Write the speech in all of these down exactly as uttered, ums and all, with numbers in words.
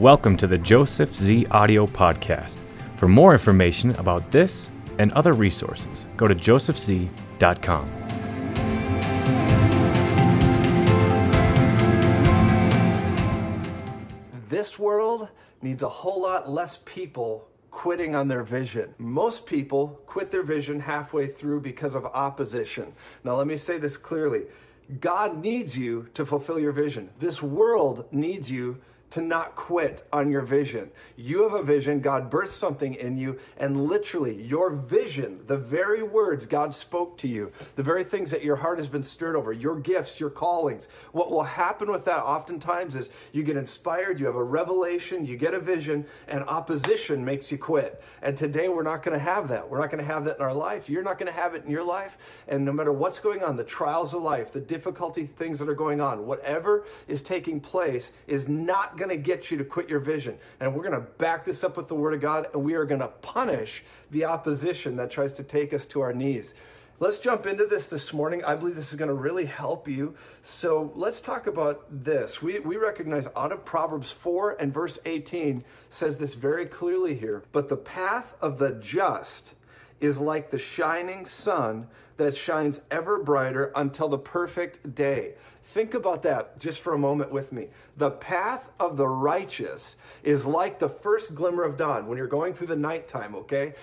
Welcome to the Joseph Z Audio Podcast. For more information about this and other resources, go to joseph z dot com. This world needs a whole lot less people quitting on their vision. Most people quit their vision halfway through because of opposition. Now, let me say this clearly. God needs you to fulfill your vision. This world needs you to not quit on your vision. You have a vision, God birthed something in you, and literally your vision, the very words God spoke to you, the very things that your heart has been stirred over, your gifts, your callings. What will happen with that oftentimes is you get inspired, you have a revelation, you get a vision, and opposition makes you quit. And today we're not gonna have that. We're not gonna have that in our life. You're not gonna have it in your life. And no matter what's going on, the trials of life, the difficulty things that are going on, whatever is taking place is not going to get you to quit your vision. And we're going to back this up with the Word of God, and we are going to punish the opposition that tries to take us to our knees. Let's jump into this this morning. I believe this is going to really help you. So let's talk about this. We we recognize out of Proverbs four and verse eighteen says this very clearly here. But the path of the just is like the shining sun that shines ever brighter until the perfect day. Think about that just for a moment with me. The path of the righteous is like the first glimmer of dawn when you're going through the nighttime, okay?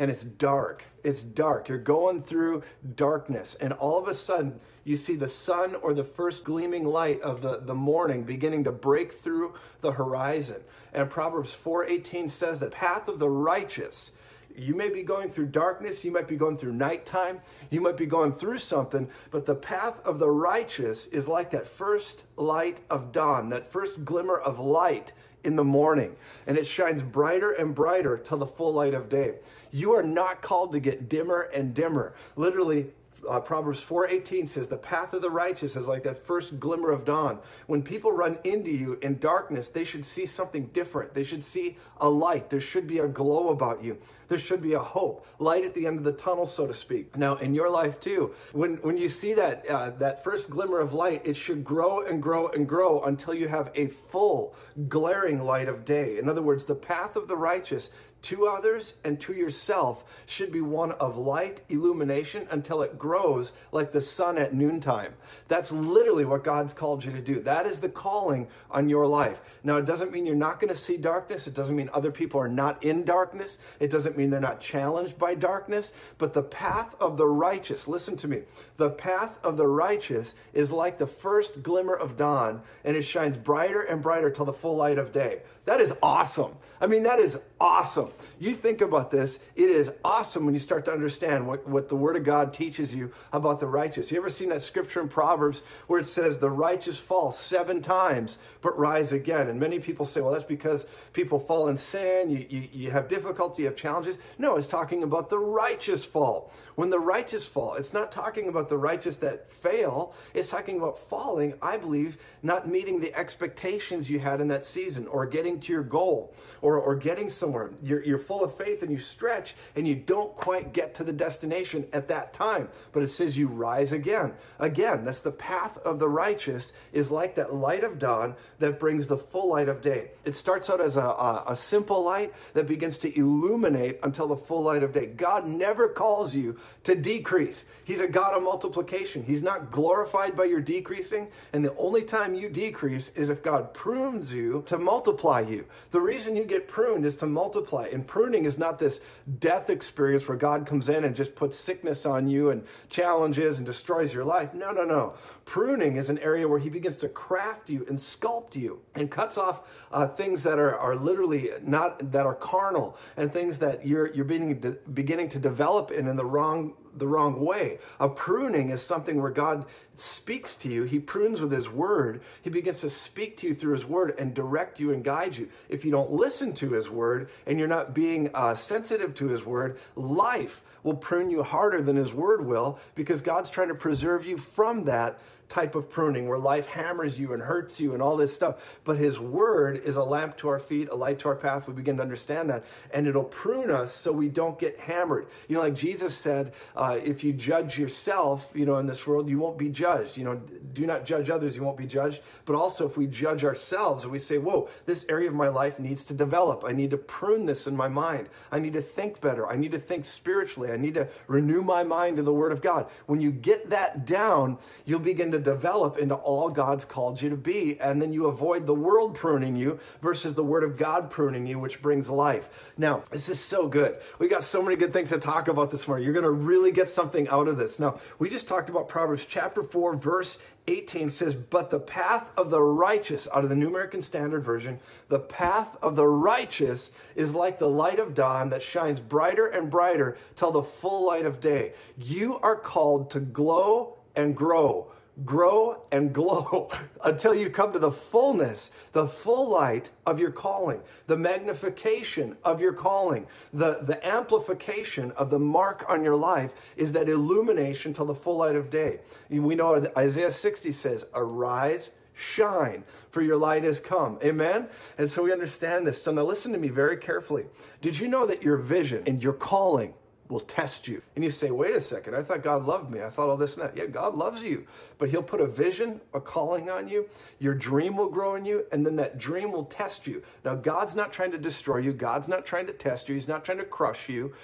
And it's dark. It's dark. You're going through darkness. And all of a sudden, you see the sun or the first gleaming light of the, the morning beginning to break through the horizon. And Proverbs four eighteen says that path of the righteous. You may be going through darkness, you might be going through nighttime, you might be going through something, but the path of the righteous is like that first light of dawn, that first glimmer of light in the morning, and it shines brighter and brighter till the full light of day. You are not called to get dimmer and dimmer. Literally, Uh, Proverbs four eighteen says, the path of the righteous is like that first glimmer of dawn. When people run into you in darkness, they should see something different. They should see a light. There should be a glow about you. There should be a hope, light at the end of the tunnel, so to speak. Now, in your life too, when, when you see that, uh, that first glimmer of light, it should grow and grow and grow until you have a full glaring light of day. In other words, the path of the righteous to others and to yourself should be one of light, illumination, until it grows like the sun at noontime. That's literally what God's called you to do. That is the calling on your life. Now, it doesn't mean you're not going to see darkness. It doesn't mean other people are not in darkness. It doesn't mean they're not challenged by darkness. But the path of the righteous, listen to me, the path of the righteous is like the first glimmer of dawn, and it shines brighter and brighter till the full light of day. That is awesome. I mean, that is awesome. You think about this. It is awesome when you start to understand what, what the Word of God teaches you about the righteous. You ever seen that scripture in Proverbs where it says the righteous fall seven times but rise again? And many people say, well, that's because people fall in sin. You, you, you have difficulty, you have challenges. No, it's talking about the righteous fall. When the righteous fall, it's not talking about the righteous that fail. It's talking about falling, I believe, not meeting the expectations you had in that season, or getting to your goal, or, or getting somewhere. You're, you're full of faith and you stretch and you don't quite get to the destination at that time, but it says you rise again. Again, that's the path of the righteous is like that light of dawn that brings the full light of day. It starts out as a, a, a simple light that begins to illuminate until the full light of day. God never calls you to decrease. He's a God of multiplication. He's not glorified by your decreasing, and the only time you decrease is if God prunes you to multiply you. You. The reason you get pruned is to multiply. And pruning is not this death experience where God comes in and just puts sickness on you and challenges and destroys your life. No, no, no. Pruning is an area where he begins to craft you and sculpt you and cuts off uh, things that are, are literally not, that are carnal, and things that you're you're beginning to, beginning to develop in in the wrong the wrong way. A pruning is something where God speaks to you. He prunes with his word. He begins to speak to you through his word and direct you and guide you. If you don't listen to his word and you're not being uh, sensitive to his word, life will prune you harder than his word will, because God's trying to preserve you from that type of pruning where life hammers you and hurts you and all this stuff. But his word is a lamp to our feet, a light to our path. We begin to understand that. And it'll prune us so we don't get hammered. You know, like Jesus said, uh, if you judge yourself, you know, in this world, you won't be judged. You know, do not judge others, you won't be judged. But also if we judge ourselves, we say, whoa, this area of my life needs to develop. I need to prune this in my mind. I need to think better. I need to think spiritually. I need to renew my mind in the word of God. When you get that down, you'll begin to develop into all God's called you to be. And then you avoid the world pruning you versus the word of God pruning you, which brings life. Now, this is so good. We got so many good things to talk about this morning. You're going to really get something out of this. Now, we just talked about Proverbs chapter four, verse eighteen says, but the path of the righteous, out of the New American Standard Version, the path of the righteous is like the light of dawn that shines brighter and brighter till the full light of day. You are called to glow and grow, grow and glow until you come to the fullness, the full light of your calling, the magnification of your calling, the, the amplification of the mark on your life is that illumination till the full light of day. We know Isaiah sixty says, arise, shine, for your light has come. Amen? And so we understand this. So now listen to me very carefully. Did you know that your vision and your calling will test you? And you say, wait a second, I thought God loved me. I thought all this and that. Yeah, God loves you, but he'll put a vision, a calling on you. Your dream will grow in you, and then that dream will test you. Now, God's not trying to destroy you. God's not trying to test you. He's not trying to crush you,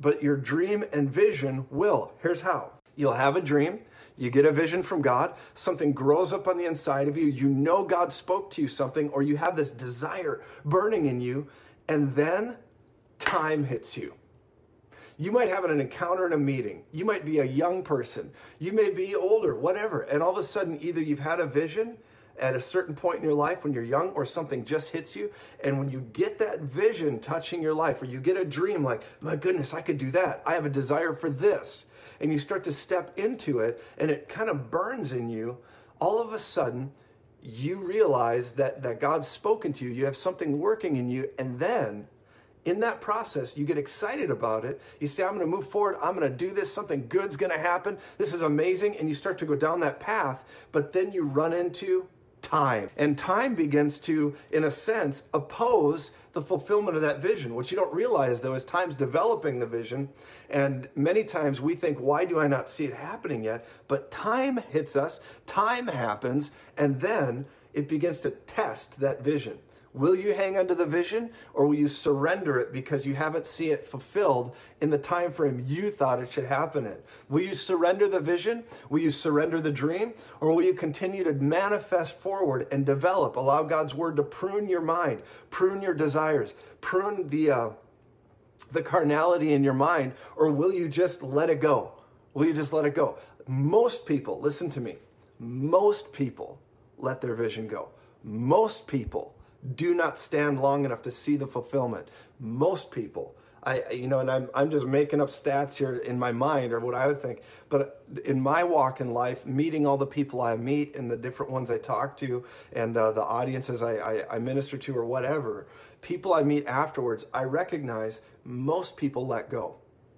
but your dream and vision will. Here's how. You'll have a dream. You get a vision from God, something grows up on the inside of you. You know God spoke to you something, or you have this desire burning in you, and then time hits you. You might have an encounter in a meeting. You might be a young person. You may be older, whatever. And all of a sudden, either you've had a vision at a certain point in your life when you're young, or something just hits you. And when you get that vision touching your life, or you get a dream like, my goodness, I could do that. I have a desire for this. And you start to step into it, and it kind of burns in you. All of a sudden, you realize that, that God's spoken to you. You have something working in you, and then in that process, you get excited about it. You say, I'm going to move forward. I'm going to do this. Something good's going to happen. This is amazing. And you start to go down that path, but then you run into time. And time begins to, in a sense, oppose the fulfillment of that vision. What you don't realize, though, is time's developing the vision. And many times we think, why do I not see it happening yet? But time hits us. Time happens. And then it begins to test that vision. Will you hang on to the vision, or will you surrender it because you haven't seen it fulfilled in the time frame you thought it should happen in? Will you surrender the vision? Will you surrender the dream? Or will you continue to manifest forward and develop? Allow God's word to prune your mind, prune your desires, prune the, uh, the carnality in your mind, or will you just let it go? Will you just let it go? Most people, listen to me, most people let their vision go. Most people do not stand long enough to see the fulfillment. Most people, I, you know, and I'm, I'm just making up stats here in my mind or what I would think, but in my walk in life, meeting all the people I meet and the different ones I talk to and uh, the audiences I, I, I minister to or whatever, people I meet afterwards, I recognize most people let go.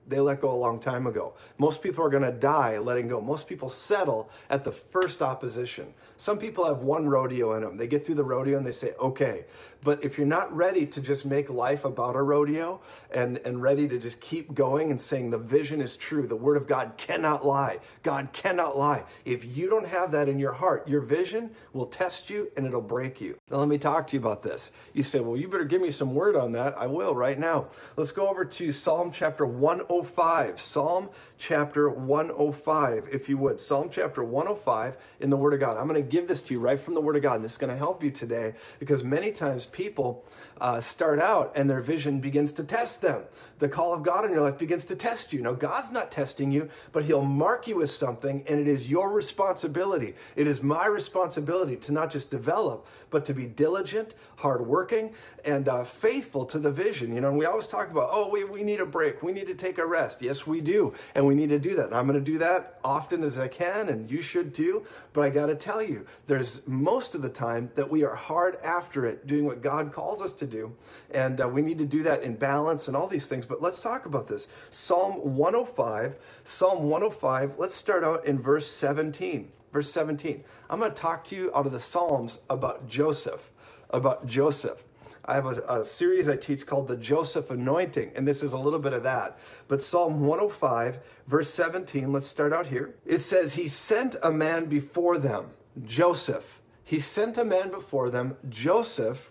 They let go a long time ago. Most people are going to die letting go. Most people settle at the first opposition. Some people have one rodeo in them. They get through the rodeo and they say, okay. But if you're not ready to just make life about a rodeo and, and ready to just keep going and saying the vision is true, the word of God cannot lie. God cannot lie. If you don't have that in your heart, your vision will test you and it'll break you. Now let me talk to you about this. You say, well, you better give me some word on that. I will right now. Let's go over to Psalm chapter one oh five. Psalm chapter one oh five, if you would. Psalm chapter one oh five in the word of God. I'm going to give this to you right from the word of God. And this is going to help you today because many times people uh, start out and their vision begins to test them. The call of God in your life begins to test you. Now, God's not testing you, but he'll mark you as something, and it is your responsibility. It is my responsibility to not just develop, but to be diligent, hardworking, and uh, faithful to the vision. You know, and we always talk about, oh, we, we need a break. We need to take a rest. Yes, we do. And we need to do that. And I'm going to do that often as I can, and you should too. But I got to tell you, there's most of the time that we are hard after it, doing what God calls us to do. And uh, we need to do that in balance and all these things. But let's talk about this. Psalm one oh five, Psalm one oh five, let's start out in verse seventeen. verse seventeen. I'm going to talk to you out of the Psalms about Joseph, about Joseph. I have a, a series I teach called the Joseph Anointing, and this is a little bit of that. But Psalm one oh five, verse seventeen, let's start out here. It says, he sent a man before them, Joseph. He sent a man before them, Joseph,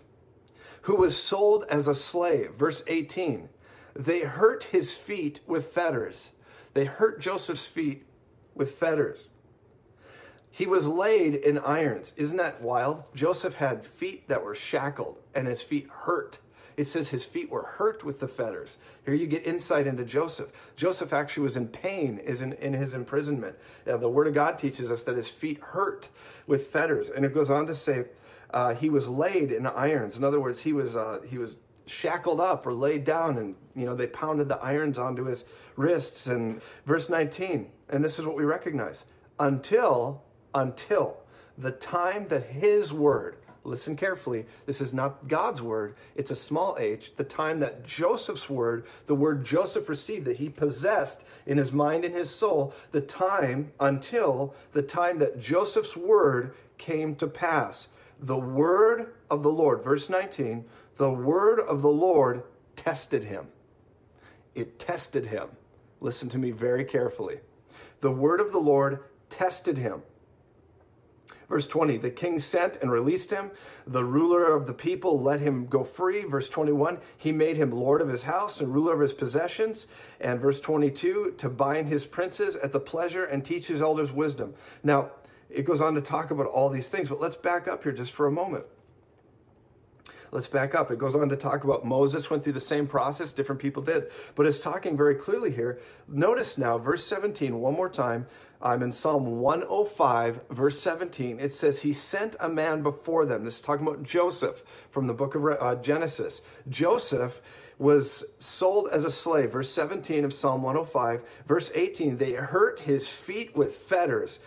who was sold as a slave. Verse eighteen, they hurt his feet with fetters. They hurt Joseph's feet with fetters. He was laid in irons. Isn't that wild? Joseph had feet that were shackled, and his feet hurt. It says his feet were hurt with the fetters. Here you get insight into Joseph. Joseph actually was in pain is in, in his imprisonment. Now, the Word of God teaches us that his feet hurt with fetters. And it goes on to say uh, he was laid in irons. In other words, he was uh, he was shackled up or laid down, and you know they pounded the irons onto his wrists. And verse nineteen, and this is what we recognize, until... until the time that his word, listen carefully, this is not God's word, it's a small h, the time that Joseph's word, the word Joseph received that he possessed in his mind and his soul, the time, until the time that Joseph's word came to pass. The word of the Lord, verse nineteen, the word of the Lord tested him. It tested him. Listen to me very carefully. The word of the Lord tested him. Verse twenty, the king sent and released him. The ruler of the people let him go free. Verse twenty-one, he made him lord of his house and ruler of his possessions. And verse twenty-two, to bind his princes at the pleasure and teach his elders wisdom. Now, it goes on to talk about all these things, but let's back up here just for a moment. Let's back up. It goes on to talk about Moses went through the same process. Different people did. But it's talking very clearly here. Notice now, verse seventeen, one more time. I'm in Psalm one oh five, verse seventeen. It says, he sent a man before them. This is talking about Joseph from the book of uh, Genesis. Joseph was sold as a slave. Verse seventeen of Psalm one oh five. Verse eighteen, they hurt his feet with fetters.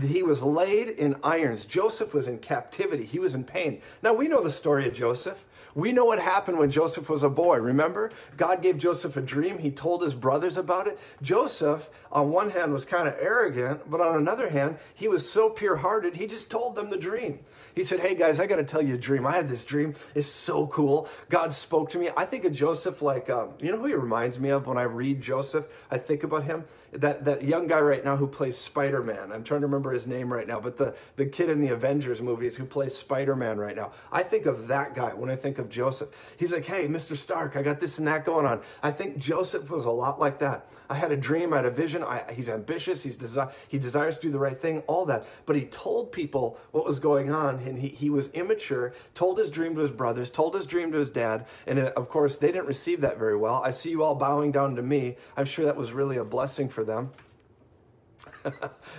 He was laid in irons. Joseph was in captivity. He was in pain. Now, we know the story of Joseph. We know what happened when Joseph was a boy. Remember, God gave Joseph a dream. He told his brothers about it. Joseph, on one hand, was kind of arrogant, but on another hand, he was so pure-hearted, he just told them the dream. He said, hey, guys, I got to tell you a dream. I had this dream. It's so cool. God spoke to me. I think of Joseph like, um, you know who he reminds me of when I read Joseph? I think about him. That that young guy right now who plays Spider-Man. I'm trying to remember his name right now, but the, the kid in the Avengers movies who plays Spider-Man right now. I think of that guy when I think of Joseph. He's like, hey, Mister Stark, I got this and that going on. I think Joseph was a lot like that. I had a dream, I had a vision. I, he's ambitious. He's desi- He desires to do the right thing, all that. But he told people what was going on, and he, he was immature, told his dream to his brothers, told his dream to his dad, and of course, they didn't receive that very well. I see you all bowing down to me. I'm sure that was really a blessing for them.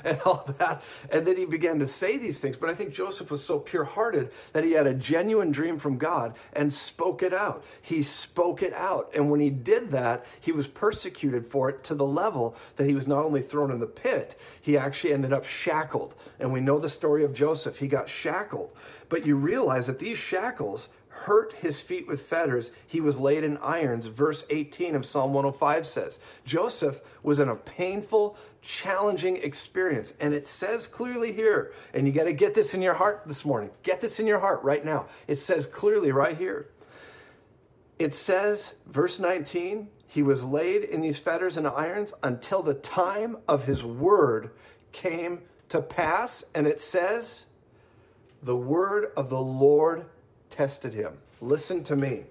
And all that. And then he began to say these things. But I think Joseph was so pure-hearted that he had a genuine dream from God and spoke it out. He spoke it out. And when he did that, he was persecuted for it to the level that he was not only thrown in the pit, he actually ended up shackled. And we know the story of Joseph. He got shackled. But you realize that these shackles hurt his feet with fetters. He was laid in irons. Verse eighteen of Psalm one oh five says, Joseph was in a painful, challenging experience. And it says clearly here, and you got to get this in your heart this morning. Get this in your heart right now. It says clearly right here. It says, verse nineteen, he was laid in these fetters and irons until the time of his word came to pass. And it says, the word of the Lord tested him. Listen to me.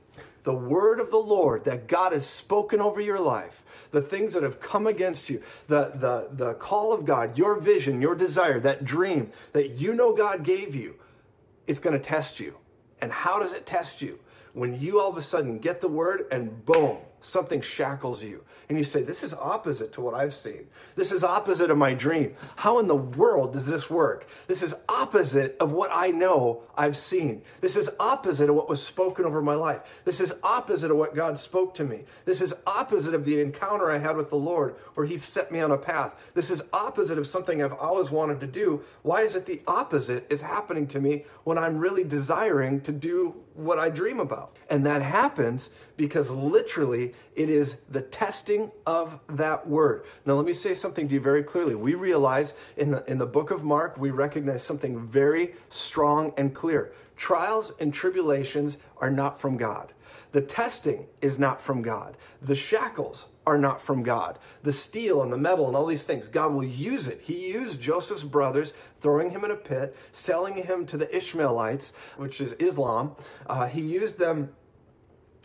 The word of the Lord that God has spoken over your life, the things that have come against you, the, the, the call of God, your vision, your desire, that dream that you know God gave you, it's going to test you. And how does it test you? When you all of a sudden get the word and boom, something shackles you. And you say, this is opposite to what I've seen. This is opposite of my dream. How in the world does this work? This is opposite of what I know I've seen. This is opposite of what was spoken over my life. This is opposite of what God spoke to me. This is opposite of the encounter I had with the Lord where he set me on a path. This is opposite of something I've always wanted to do. Why is it the opposite is happening to me when I'm really desiring to do what I dream about? And that happens because literally Secondly, it is the testing of that word. Now, let me say something to you very clearly. We realize in the, in the book of Mark, we recognize something very strong and clear. Trials and tribulations are not from God. The testing is not from God. The shackles are not from God. The steel and the metal and all these things, God will use it. He used Joseph's brothers, throwing him in a pit, selling him to the Ishmaelites, which is Islam. Uh, he used them.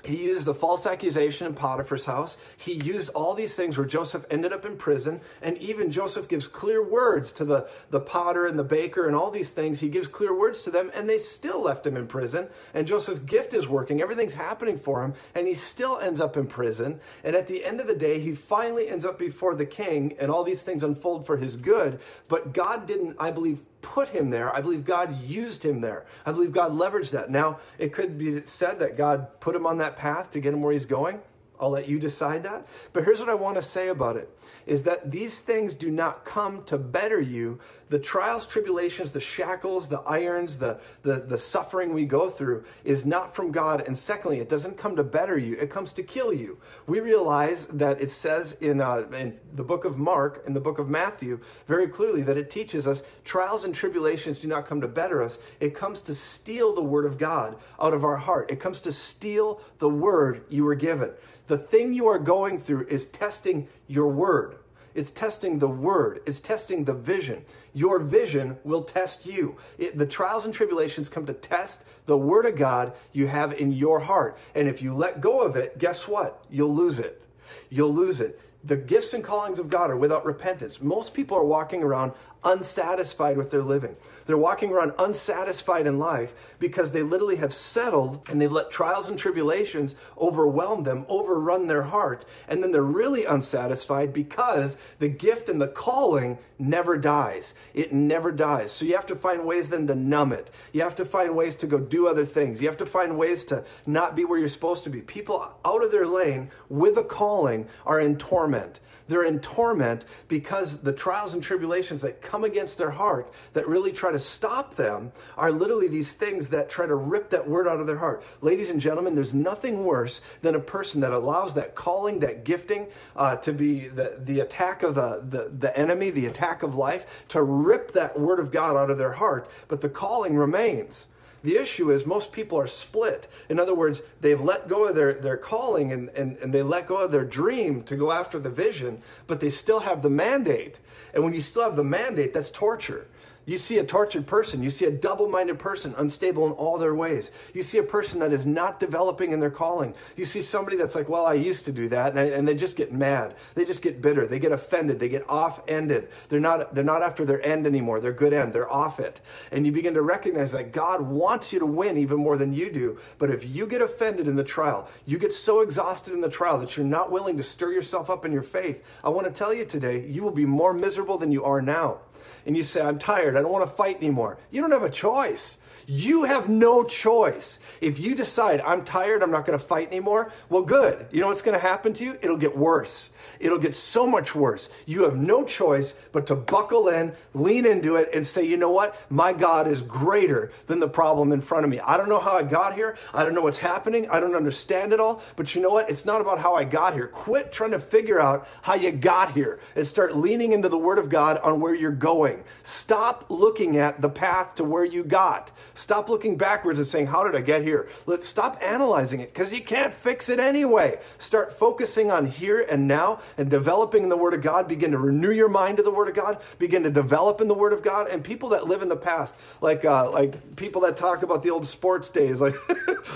He used the false accusation in Potiphar's house. He used all these things where Joseph ended up in prison. And even Joseph gives clear words to the, the potter and the baker and all these things. He gives clear words to them, and they still left him in prison. And Joseph's gift is working. Everything's happening for him, and he still ends up in prison. And at the end of the day, he finally ends up before the king, and all these things unfold for his good. But God didn't, I believe, put him there. I believe God used him there. I believe God leveraged that. Now, it could be said that God put him on that path to get him where he's going. I'll let you decide that. But here's what I want to say about it, is that these things do not come to better you. The trials, tribulations, the shackles, the irons, the, the, the suffering we go through is not from God. And secondly, it doesn't come to better you. It comes to kill you. We realize that it says in, uh, in the book of Mark and the book of Matthew very clearly that it teaches us trials and tribulations do not come to better us. It comes to steal the word of God out of our heart. It comes to steal the word you were given. The thing you are going through is testing your word. It's testing the word. It's testing the vision. Your vision will test you. It, the trials and tribulations come to test the word of God you have in your heart. And if you let go of it, guess what? You'll lose it. You'll lose it. The gifts and callings of God are without repentance. Most people are walking around unsatisfied with their living. They're walking around unsatisfied in life because they literally have settled and they've let trials and tribulations overwhelm them, overrun their heart, and then they're really unsatisfied because the gift and the calling never dies. It never dies. So you have to find ways then to numb it. You have to find ways to go do other things. You have to find ways to not be where you're supposed to be. People out of their lane with a calling are in torment. They're in torment because the trials and tribulations that come against their heart that really try to stop them are literally these things that try to rip that word out of their heart. Ladies and gentlemen, there's nothing worse than a person that allows that calling, that gifting uh, to be the, the attack of the, the, the enemy, the attack of life, to rip that word of God out of their heart, but the calling remains. The issue is most people are split. In other words, they've let go of their, their calling and, and, and they let go of their dream to go after the vision, but they still have the mandate. And when you still have the mandate, that's torture. You see a tortured person. You see a double-minded person, unstable in all their ways. You see a person that is not developing in their calling. You see somebody that's like, well, I used to do that, and, I, and they just get mad. They just get bitter. They get offended. They get off-ended. They're not, they're not after their end anymore, their good end. They're off it. And you begin to recognize that God wants you to win even more than you do. But if you get offended in the trial, you get so exhausted in the trial that you're not willing to stir yourself up in your faith, I want to tell you today, you will be more miserable than you are now. And you say, I'm tired, I don't want to fight anymore. You don't have a choice. You have no choice. If you decide, I'm tired, I'm not going to fight anymore, well, good. You know what's going to happen to you? It'll get worse. It'll get so much worse. You have no choice but to buckle in, lean into it, and say, you know what? My God is greater than the problem in front of me. I don't know how I got here. I don't know what's happening. I don't understand it all. But you know what? It's not about how I got here. Quit trying to figure out how you got here and start leaning into the Word of God on where you're going. Stop looking at the path to where you got. Stop looking backwards and saying, how did I get here? Let's stop analyzing it because you can't fix it anyway. Start focusing on here and now and developing the Word of God. Begin to renew your mind to the Word of God. Begin to develop in the Word of God. And people that live in the past, like uh, like people that talk about the old sports days, like,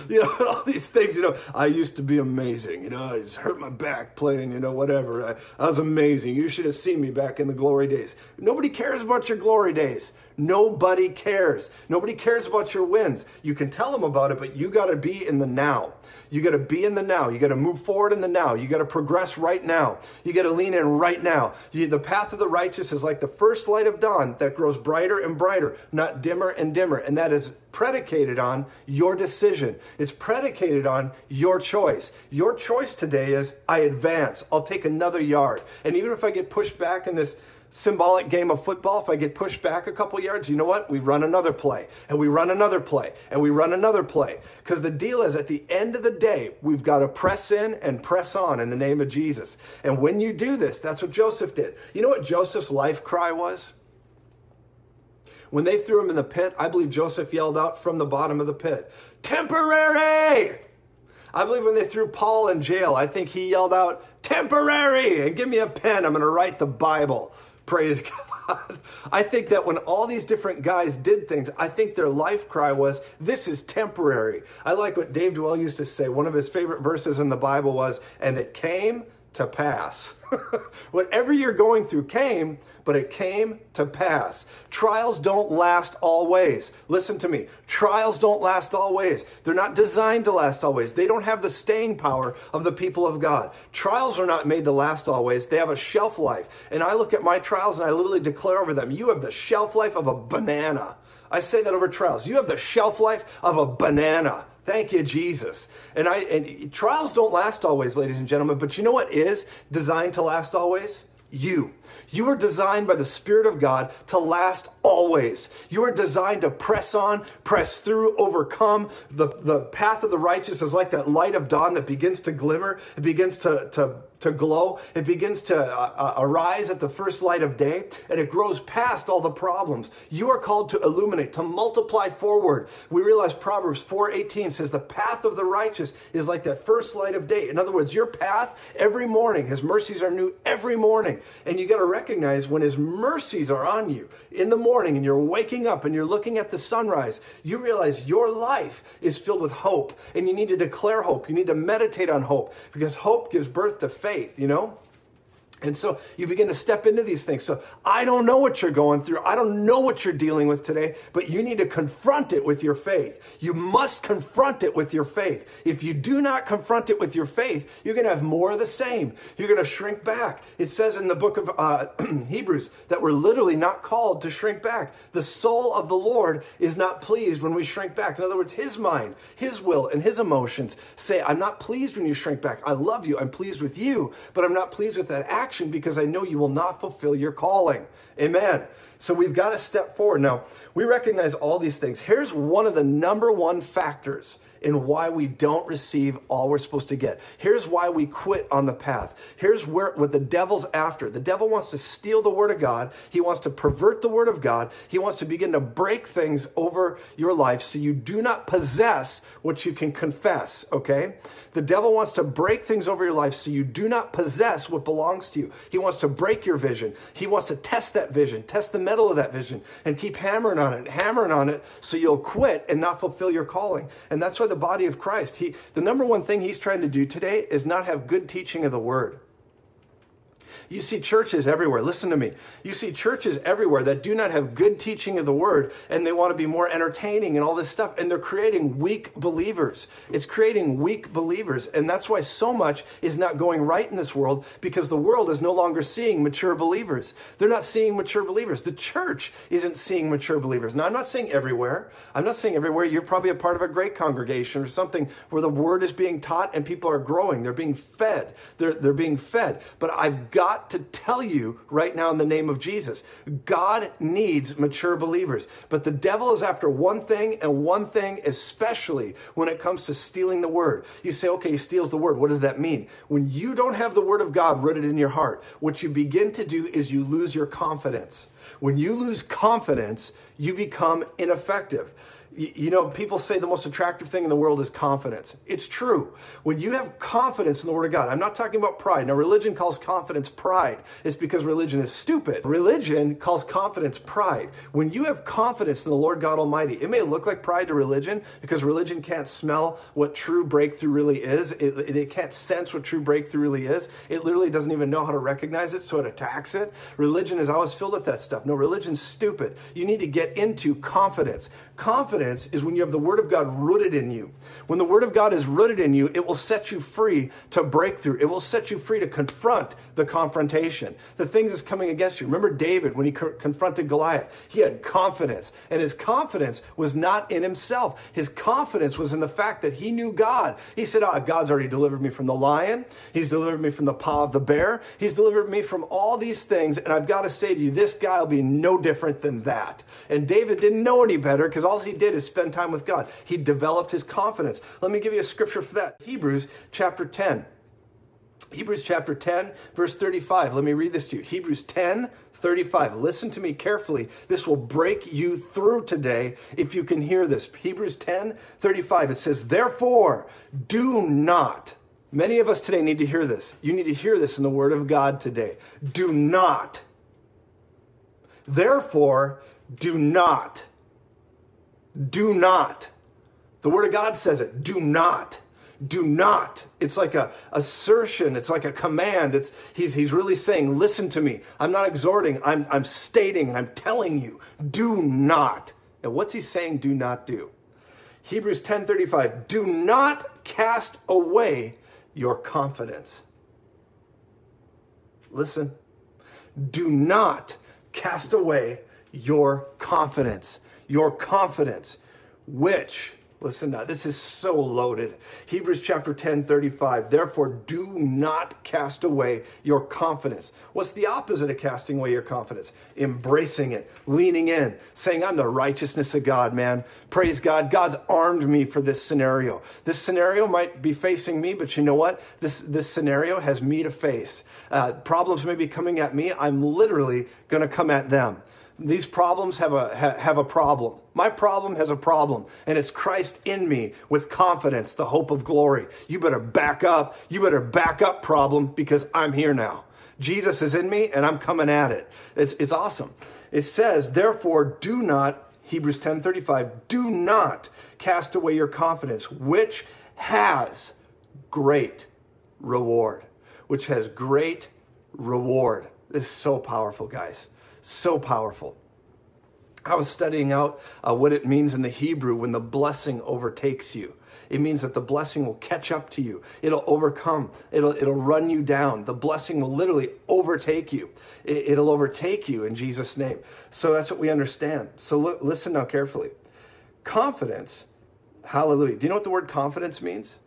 you know, all these things, you know, I used to be amazing. You know, I just hurt my back playing, you know, whatever. I, I was amazing. You should have seen me back in the glory days. Nobody cares about your glory days. Nobody cares. Nobody cares about your wins. You can tell them about it, but you got to be in the now. You got to be in the now. You got to move forward in the now. You got to progress right now. You got to lean in right now. You, the path of the righteous is like the first light of dawn that grows brighter and brighter, not dimmer and dimmer. And that is predicated on your decision. It's predicated on your choice. Your choice today is, I advance. I'll take another yard. And even if I get pushed back in this symbolic game of football. If I get pushed back a couple yards, you know what? We run another play, and we run another play, and we run another play. Because the deal is, at the end of the day, we've got to press in and press on in the name of Jesus. And when you do this, that's what Joseph did. You know what Joseph's life cry was? When they threw him in the pit, I believe Joseph yelled out from the bottom of the pit, "Temporary!" I believe when they threw Paul in jail, I think he yelled out, "Temporary! And give me a pen, I'm going to write the Bible." Praise God. I think that when all these different guys did things, I think their life cry was, "This is temporary." I like what Dave Duell used to say. One of his favorite verses in the Bible was, "And it came to pass." Whatever you're going through came, but it came to pass. Trials don't last always. Listen to me. Trials don't last always. They're not designed to last always. They don't have the staying power of the people of God. Trials are not made to last always. They have a shelf life. And I look at my trials and I literally declare over them, "You have the shelf life of a banana." I say that over trials. You have the shelf life of a banana. Thank you, Jesus. And I and trials don't last always, ladies and gentlemen, but you know what is designed to last always? You. You are designed by the Spirit of God to last always. You are designed to press on, press through, overcome. The, the path of the righteous is like that light of dawn that begins to glimmer. It begins to, to, to glow. It begins to uh, uh, arise at the first light of day, and it grows past all the problems. You are called to illuminate, to multiply forward. We realize Proverbs four eighteen says the path of the righteous is like that first light of day. In other words, your path every morning, His mercies are new every morning. And you got to recognize when His mercies are on you in the morning and you're waking up and you're looking at the sunrise, you realize your life is filled with hope, and you need to declare hope. You need to meditate on hope, because hope gives birth to faith, you know? And so you begin to step into these things. So I don't know what you're going through. I don't know what you're dealing with today, but you need to confront it with your faith. You must confront it with your faith. If you do not confront it with your faith, you're going to have more of the same. You're going to shrink back. It says in the book of uh, Hebrews that we're literally not called to shrink back. The soul of the Lord is not pleased when we shrink back. In other words, His mind, His will, and His emotions say, "I'm not pleased when you shrink back. I love you. I'm pleased with you, but I'm not pleased with that action, because I know you will not fulfill your calling." Amen. So we've got to step forward. Now, we recognize all these things. Here's one of the number one factors in why we don't receive all we're supposed to get. Here's why we quit on the path. Here's where what the devil's after. The devil wants to steal the Word of God. He wants to pervert the Word of God. He wants to begin to break things over your life so you do not possess what you can confess, okay? The devil wants to break things over your life so you do not possess what belongs to you. He wants to break your vision. He wants to test that vision, test the metal of that vision, and keep hammering on it, hammering on it, so you'll quit and not fulfill your calling. And that's why the body of Christ, he the number one thing he's trying to do today is not have good teaching of the Word. You see churches everywhere, listen to me, you see churches everywhere that do not have good teaching of the Word, and they want to be more entertaining and all this stuff, and they're creating weak believers. It's creating weak believers, and that's why so much is not going right in this world, because the world is no longer seeing mature believers. They're not seeing mature believers. The church isn't seeing mature believers. Now, I'm not saying everywhere. I'm not saying everywhere. You're probably a part of a great congregation or something where the Word is being taught and people are growing. They're being fed. They're, they're being fed. But I've got to tell you right now in the name of Jesus, God needs mature believers. But the devil is after one thing and one thing, especially when it comes to stealing the Word. You say, okay, he steals the Word. What does that mean? When you don't have the Word of God rooted in your heart, what you begin to do is you lose your confidence. When you lose confidence, you become ineffective. You know, people say the most attractive thing in the world is confidence. It's true. When you have confidence in the Word of God, I'm not talking about pride. Now, religion calls confidence pride. It's because religion is stupid. Religion calls confidence pride. When you have confidence in the Lord God Almighty, it may look like pride to religion, because religion can't smell what true breakthrough really is. It, it, it can't sense what true breakthrough really is. It literally doesn't even know how to recognize it, so it attacks it. Religion is always filled with that stuff. No, religion's stupid. You need to get into confidence. Confidence confidence is when you have the Word of God rooted in you. When the Word of God is rooted in you, it will set you free to breakthrough. It will set you free to confront the confrontation, the things that's coming against you. Remember David, when he co- confronted Goliath, he had confidence. And his confidence was not in himself. His confidence was in the fact that he knew God. He said, oh, God's already delivered me from the lion. He's delivered me from the paw of the bear. He's delivered me from all these things. And I've got to say to you, this guy will be no different than that. And David didn't know any better because all he did is spend time with God. He developed his confidence. Let me give you a scripture for that. Hebrews chapter ten. Hebrews chapter ten, verse thirty-five. Let me read this to you. Hebrews ten, thirty-five. Listen to me carefully. This will break you through today if you can hear this. Hebrews ten, thirty-five. It says, therefore, do not. Many of us today need to hear this. You need to hear this in the Word of God today. Do not. Therefore, do not. Do not. The Word of God says it. Do not. Do not. It's like a assertion. It's like a command. It's he's he's really saying, listen to me. I'm not exhorting. I'm I'm stating and I'm telling you. Do not. And what's he saying do not do? Hebrews ten thirty-five. Do not cast away your confidence. Listen. Do not cast away your confidence. Your confidence, which, listen now, this is so loaded. Hebrews chapter ten, thirty-five. Therefore, do not cast away your confidence. What's the opposite of casting away your confidence? Embracing it, leaning in, saying, I'm the righteousness of God, man. Praise God. God's armed me for this scenario. This scenario might be facing me, but you know what? This, this scenario has me to face. Uh, problems may be coming at me. I'm literally going to come at them. These problems have a ha, have a problem. My problem has a problem, and it's Christ in me with confidence, the hope of glory. You better back up. You better back up, problem, because I'm here now. Jesus is in me, and I'm coming at it. It's it's awesome. It says, therefore, do not, Hebrews ten thirty-five, do not cast away your confidence, which has great reward, which has great reward. This is so powerful, guys. So powerful. I was studying out uh, what it means in the Hebrew when the blessing overtakes you. It means that the blessing will catch up to you. It'll overcome. It'll it'll run you down. The blessing will literally overtake you. It, it'll overtake you in Jesus' name. So that's what we understand. So lo- listen now carefully. Confidence, hallelujah. Do you know what the word confidence means?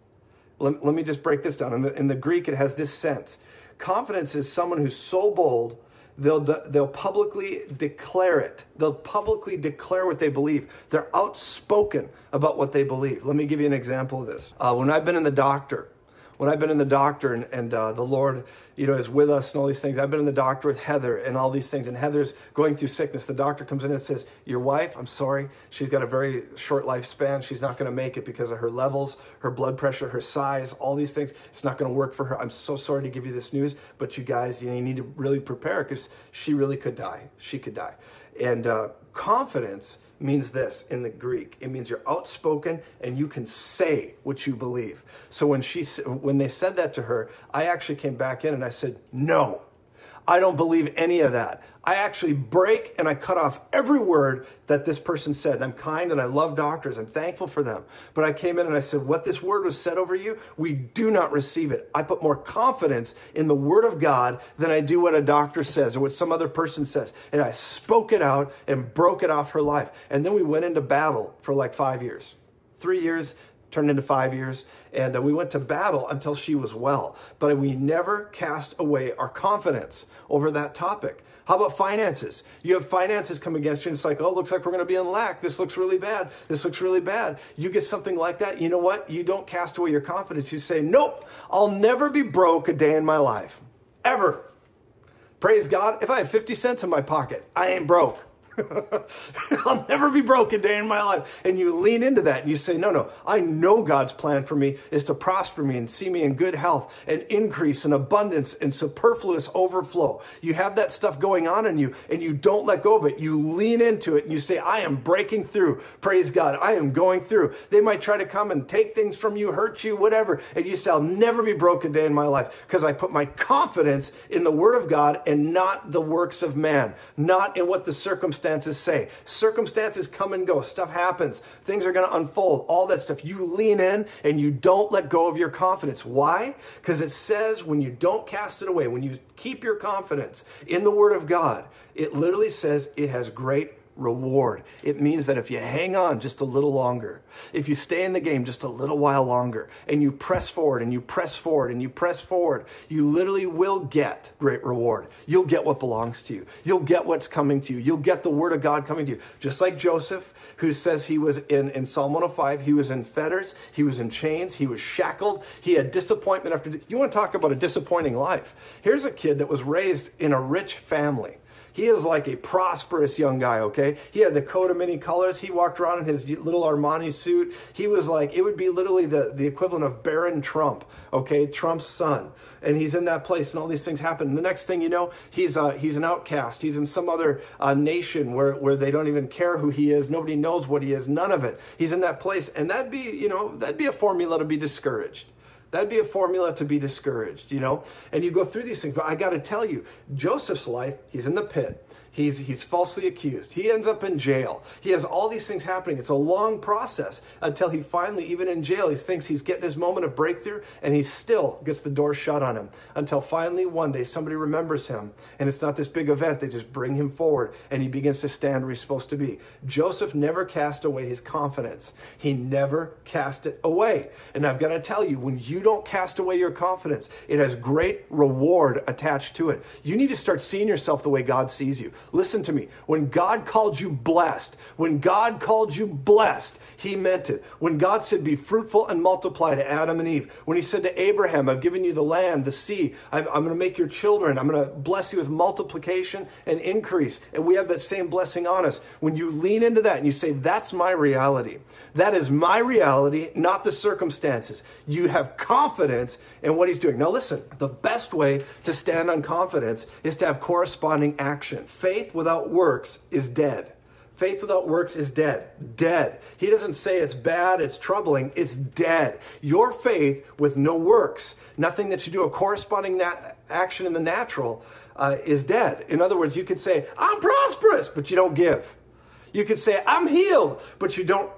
Let, let me just break this down. In the, in the Greek, it has this sense. Confidence is someone who's so bold They'll they'll publicly declare it. They'll publicly declare what they believe. They're outspoken about what they believe. Let me give you an example of this. Uh, when I've been in the doctor, when I've been in the doctor and, and uh, the Lord, you know, is with us and all these things. I've been in the doctor with Heather and all these things. And Heather's going through sickness. The doctor comes in and says, your wife, I'm sorry, she's got a very short lifespan. She's not going to make it because of her levels, her blood pressure, her size, all these things. It's not going to work for her. I'm so sorry to give you this news. But you guys, you know, you need to really prepare because she really could die. She could die. And uh, confidence means this in the Greek. It means you're outspoken and you can say what you believe. So when she, when they said that to her, I actually came back in and I said, no, I don't believe any of that. I actually break and I cut off every word that this person said. And I'm kind and I love doctors. I'm thankful for them. But I came in and I said, what this word was said over you, we do not receive it. I put more confidence in the Word of God than I do what a doctor says or what some other person says. And I spoke it out and broke it off her life. And then we went into battle for like five years, three years. Turned into five years, and uh, we went to battle until she was well. But we never cast away our confidence over that topic. How about finances? You have finances come against you, and it's like, oh, it looks like we're going to be in lack. This looks really bad. This looks really bad. You get something like that, you know what? You don't cast away your confidence. You say, nope, I'll never be broke a day in my life, ever. Praise God. If I have fifty cents in my pocket, I ain't broke. I'll never be broke a day in my life. And you lean into that and you say, no, no, I know God's plan for me is to prosper me and see me in good health and increase and abundance and superfluous overflow. You have that stuff going on in you and you don't let go of it. You lean into it and you say, I am breaking through. Praise God. I am going through. They might try to come and take things from you, hurt you, whatever. And you say, I'll never be broke a day in my life because I put my confidence in the Word of God and not the works of man, not in what the circumstances circumstances say. Circumstances come and go. Stuff happens. Things are going to unfold. All that stuff. You lean in and you don't let go of your confidence. Why? Because it says when you don't cast it away, when you keep your confidence in the Word of God, it literally says it has great reward. It means that if you hang on just a little longer, if you stay in the game just a little while longer, and you press forward and you press forward and you press forward, you literally will get great reward. You'll get what belongs to you. You'll get what's coming to you. You'll get the Word of God coming to you. Just like Joseph, who says he was in, in Psalm one oh five, he was in fetters, he was in chains, he was shackled, he had disappointment after. You want to talk about a disappointing life? Here's a kid that was raised in a rich family. He is like a prosperous young guy, okay? He had the coat of many colors. He walked around in his little Armani suit. He was like, it would be literally the, the equivalent of Baron Trump, okay? Trump's son. And he's in that place and all these things happen. And the next thing you know, he's uh, he's an outcast. He's in some other uh, nation where, where they don't even care who he is. Nobody knows what he is, none of it. He's in that place. And that'd be, you know, that'd be a formula to be discouraged. That'd be a formula to be discouraged, you know? And you go through these things. But I got to tell you, Joseph's life, he's in the pit. He's he's falsely accused. He ends up in jail. He has all these things happening. It's a long process until he finally, even in jail, he thinks he's getting his moment of breakthrough, and he still gets the door shut on him until finally one day somebody remembers him, and it's not this big event. They just bring him forward, and he begins to stand where he's supposed to be. Joseph never cast away his confidence. He never cast it away. And I've got to tell you, when you don't cast away your confidence, it has great reward attached to it. You need to start seeing yourself the way God sees you. Listen to me. When God called you blessed, when God called you blessed, he meant it. When God said, be fruitful and multiply to Adam and Eve, when he said to Abraham, I've given you the land, the sea, I'm, I'm going to make your children, I'm going to bless you with multiplication and increase, and we have that same blessing on us. When you lean into that and you say, that's my reality, that is my reality, not the circumstances, you have confidence in what he's doing. Now listen, the best way to stand on confidence is to have corresponding action. Faith without works is dead. Faith without works is dead. Dead. He doesn't say it's bad, it's troubling, it's dead. Your faith with no works, nothing that you do, a corresponding nat- action in the natural uh, is dead. In other words, you could say, I'm prosperous, but you don't give. You could say, I'm healed, but you don't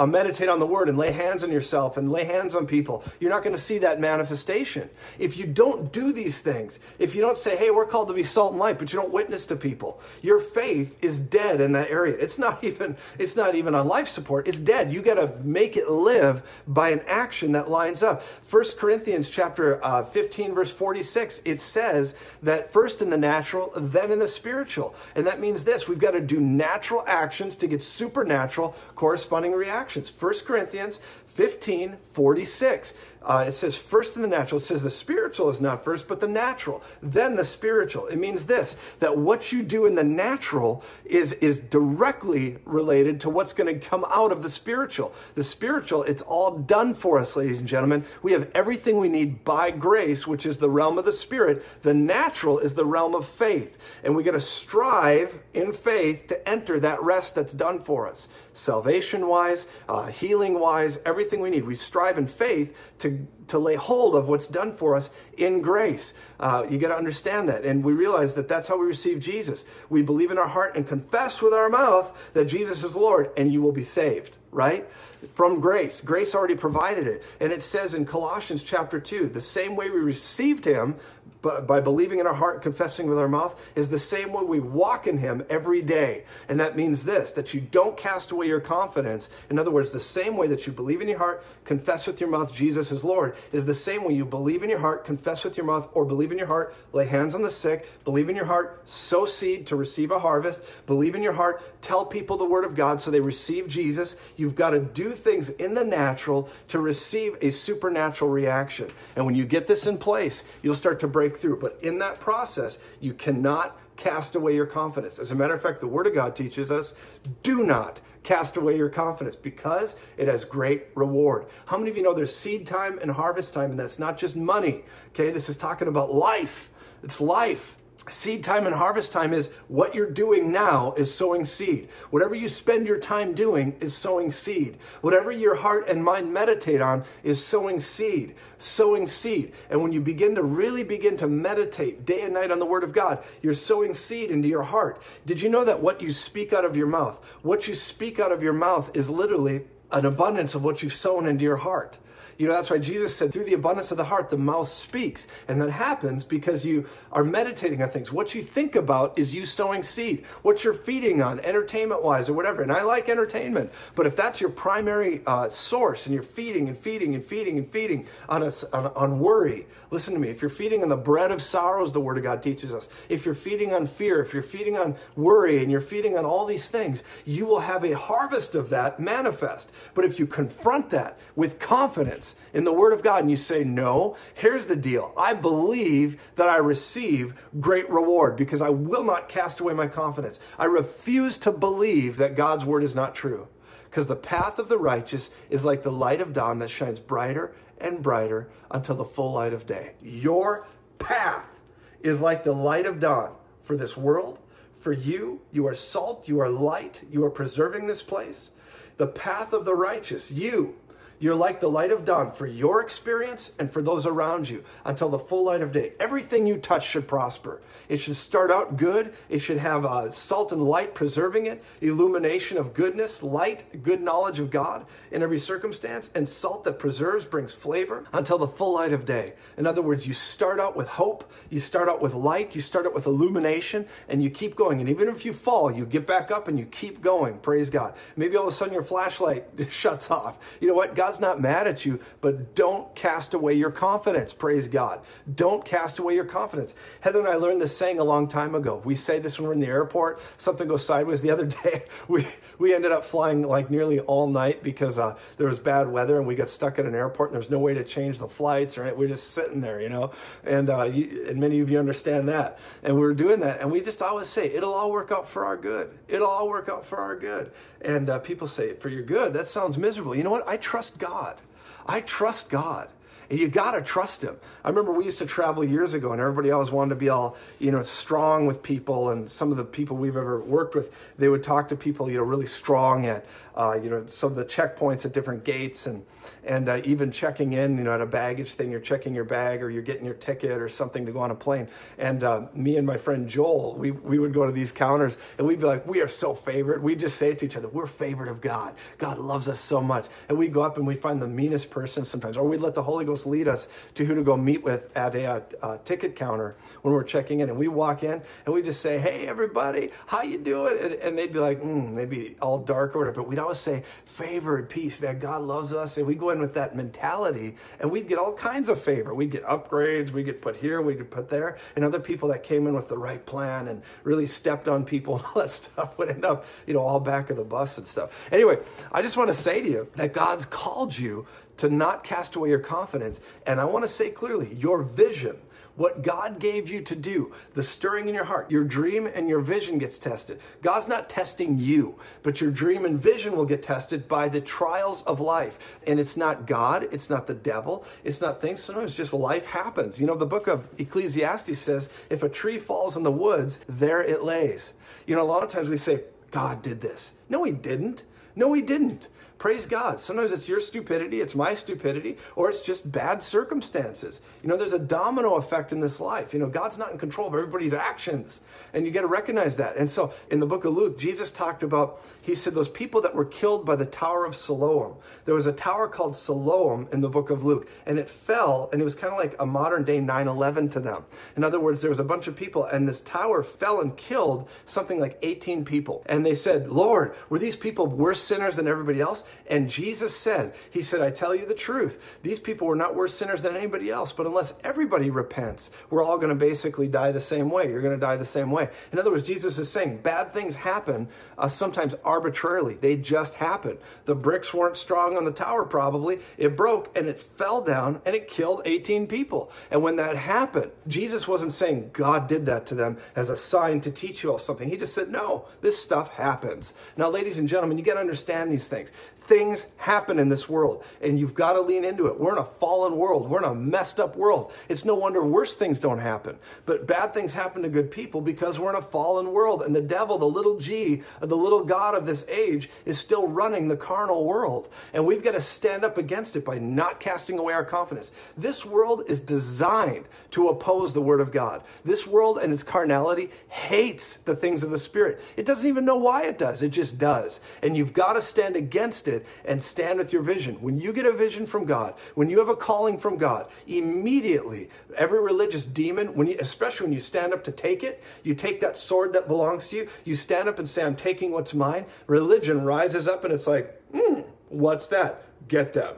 Uh, meditate on the word and lay hands on yourself and lay hands on people. You're not going to see that manifestation. If you don't do these things, if you don't say, hey, we're called to be salt and light, but you don't witness to people, your faith is dead in that area. It's not even, it's not even on life support. It's dead. You got to make it live by an action that lines up. First Corinthians chapter uh, fifteen, verse forty-six, it says that first in the natural, then in the spiritual. And that means this, we've got to do natural actions to get supernatural corresponding reactions. First Corinthians fifteen forty-six. Uh, it says first in the natural. It says the spiritual is not first, but the natural, then the spiritual. It means this, that what you do in the natural is, is directly related to what's going to come out of the spiritual. The spiritual, it's all done for us, ladies and gentlemen. We have everything we need by grace, which is the realm of the spirit. The natural is the realm of faith. And we got to strive in faith to enter that rest that's done for us. Salvation-wise, uh, healing-wise, everything we need. We strive in faith to to lay hold of what's done for us in grace. Uh, you got to understand that. And we realize that that's how we receive Jesus. We believe in our heart and confess with our mouth that Jesus is Lord, and you will be saved, right? From grace. Grace already provided it. And it says in Colossians chapter two, the same way we received him by, by believing in our heart and confessing with our mouth is the same way we walk in him every day. And that means this, that you don't cast away your confidence. In other words, the same way that you believe in your heart, confess with your mouth Jesus is Lord, is the same way you believe in your heart, confess with your mouth, or believe in your heart, lay hands on the sick, believe in your heart, sow seed to receive a harvest, believe in your heart, tell people the word of God so they receive Jesus. You've got to do things in the natural to receive a supernatural reaction. And when you get this in place, you'll start to break through. But in that process, you cannot cast away your confidence. As a matter of fact, the Word of God teaches us, do not cast away your confidence because it has great reward. How many of you know there's seed time and harvest time, and that's not just money? Okay, this is talking about life. It's life. Seed time and harvest time is what you're doing now is sowing seed. Whatever you spend your time doing is sowing seed. Whatever your heart and mind meditate on is sowing seed, sowing seed. And when you begin to really begin to meditate day and night on the Word of God, you're sowing seed into your heart. Did you know that what you speak out of your mouth, what you speak out of your mouth is literally an abundance of what you've sown into your heart? You know, that's why Jesus said, through the abundance of the heart, the mouth speaks. And that happens because you are meditating on things. What you think about is you sowing seed. What you're feeding on, entertainment-wise or whatever. And I like entertainment. But if that's your primary uh, source and you're feeding and feeding and feeding and feeding on, a, on, on worry, listen to me. If you're feeding on the bread of sorrows, the Word of God teaches us. If you're feeding on fear, if you're feeding on worry, and you're feeding on all these things, you will have a harvest of that manifest. But if you confront that with confidence, in the Word of God, and you say, no, here's the deal. I believe that I receive great reward because I will not cast away my confidence. I refuse to believe that God's Word is not true because the path of the righteous is like the light of dawn that shines brighter and brighter until the full light of day. Your path is like the light of dawn for this world, for you. You are salt, you are light, you are preserving this place. The path of the righteous, you. You're like the light of dawn for your experience and for those around you until the full light of day. Everything you touch should prosper. It should start out good. It should have uh, salt and light preserving it, illumination of goodness, light, good knowledge of God in every circumstance, and salt that preserves brings flavor until the full light of day. In other words, you start out with hope. You start out with light. You start out with illumination, and you keep going. And even if you fall, you get back up and you keep going. Praise God. Maybe all of a sudden your flashlight shuts off. You know what? God God's not mad at you, but don't cast away your confidence. Praise God. Don't cast away your confidence. Heather and I learned this saying a long time ago. We say this when we're in the airport. Something goes sideways. The other day, we, we ended up flying like nearly all night because uh, there was bad weather and we got stuck at an airport and there's no way to change the flights. Right? We're just sitting there, you know, and, uh, you, and many of you understand that. And we were doing that. And we just always say, it'll all work out for our good. It'll all work out for our good. And uh, people say, for your good, that sounds miserable. You know what? I trust God. I trust God. And you got to trust him. I remember we used to travel years ago and everybody always wanted to be all, you know, strong with people. And some of the people we've ever worked with, they would talk to people, you know, really strong at, uh, you know, some of the checkpoints at different gates and, and uh, even checking in, you know, at a baggage thing, you're checking your bag or you're getting your ticket or something to go on a plane. And uh, me and my friend Joel, we, we would go to these counters and we'd be like, we are so favored. We'd just say to each other, we're favored of God. God loves us so much. And we'd go up and we'd find the meanest person sometimes, or we'd let the Holy Ghost lead us to who to go meet with at a, a, a ticket counter when we're checking in. And we walk in and we just say, hey, everybody, how you doing? And, and they'd be like, mm, they'd be all dark or whatever. But we'd always say, favored, peace, man, God loves us. And we go in with that mentality and we'd get all kinds of favor. We'd get upgrades. We'd get put here. We'd get put there. And other people that came in with the right plan and really stepped on people and all that stuff would end up, you know, all back of the bus and stuff. Anyway, I just want to say to you that God's called you to not cast away your confidence. And I want to say clearly, your vision, what God gave you to do, the stirring in your heart, your dream and your vision gets tested. God's not testing you, but your dream and vision will get tested by the trials of life. And it's not God, it's not the devil, it's not things. Sometimes just life happens. You know, the book of Ecclesiastes says, if a tree falls in the woods, there it lays. You know, a lot of times we say, God did this. No, he didn't. No, he didn't. Praise God. Sometimes it's your stupidity, it's my stupidity, or it's just bad circumstances. You know, there's a domino effect in this life. You know, God's not in control of everybody's actions, and you got to recognize that. And so in the book of Luke, Jesus talked about, he said, those people that were killed by the Tower of Siloam. There was a tower called Siloam in the book of Luke, and it fell, and it was kind of like a modern day nine eleven to them. In other words, there was a bunch of people, and this tower fell and killed something like eighteen people. And they said, Lord, were these people worse sinners than everybody else? And Jesus said, he said, I tell you the truth. These people were not worse sinners than anybody else, but unless everybody repents, we're all going to basically die the same way. You're going to die the same way. In other words, Jesus is saying bad things happen uh, sometimes arbitrarily. They just happen. The bricks weren't strong on the tower probably. It broke and it fell down and it killed eighteen people. And when that happened, Jesus wasn't saying God did that to them as a sign to teach you all something. He just said, no, this stuff happens. Now, ladies and gentlemen, you got to understand understand these things. Things happen in this world, and you've got to lean into it. We're in a fallen world. We're in a messed up world. It's no wonder worse things don't happen. But bad things happen to good people because we're in a fallen world, and the devil, the little g, the little god of this age, is still running the carnal world. And we've got to stand up against it by not casting away our confidence. This world is designed to oppose the Word of God. This world and its carnality hates the things of the Spirit. It doesn't even know why it does. It just does. And you've got to stand against it and stand with your vision. When you get a vision from God, when you have a calling from God, immediately every religious demon, when you, especially when you stand up to take it, you take that sword that belongs to you, you stand up and say, I'm taking what's mine. Religion rises up and it's like, mm, what's that? Get them.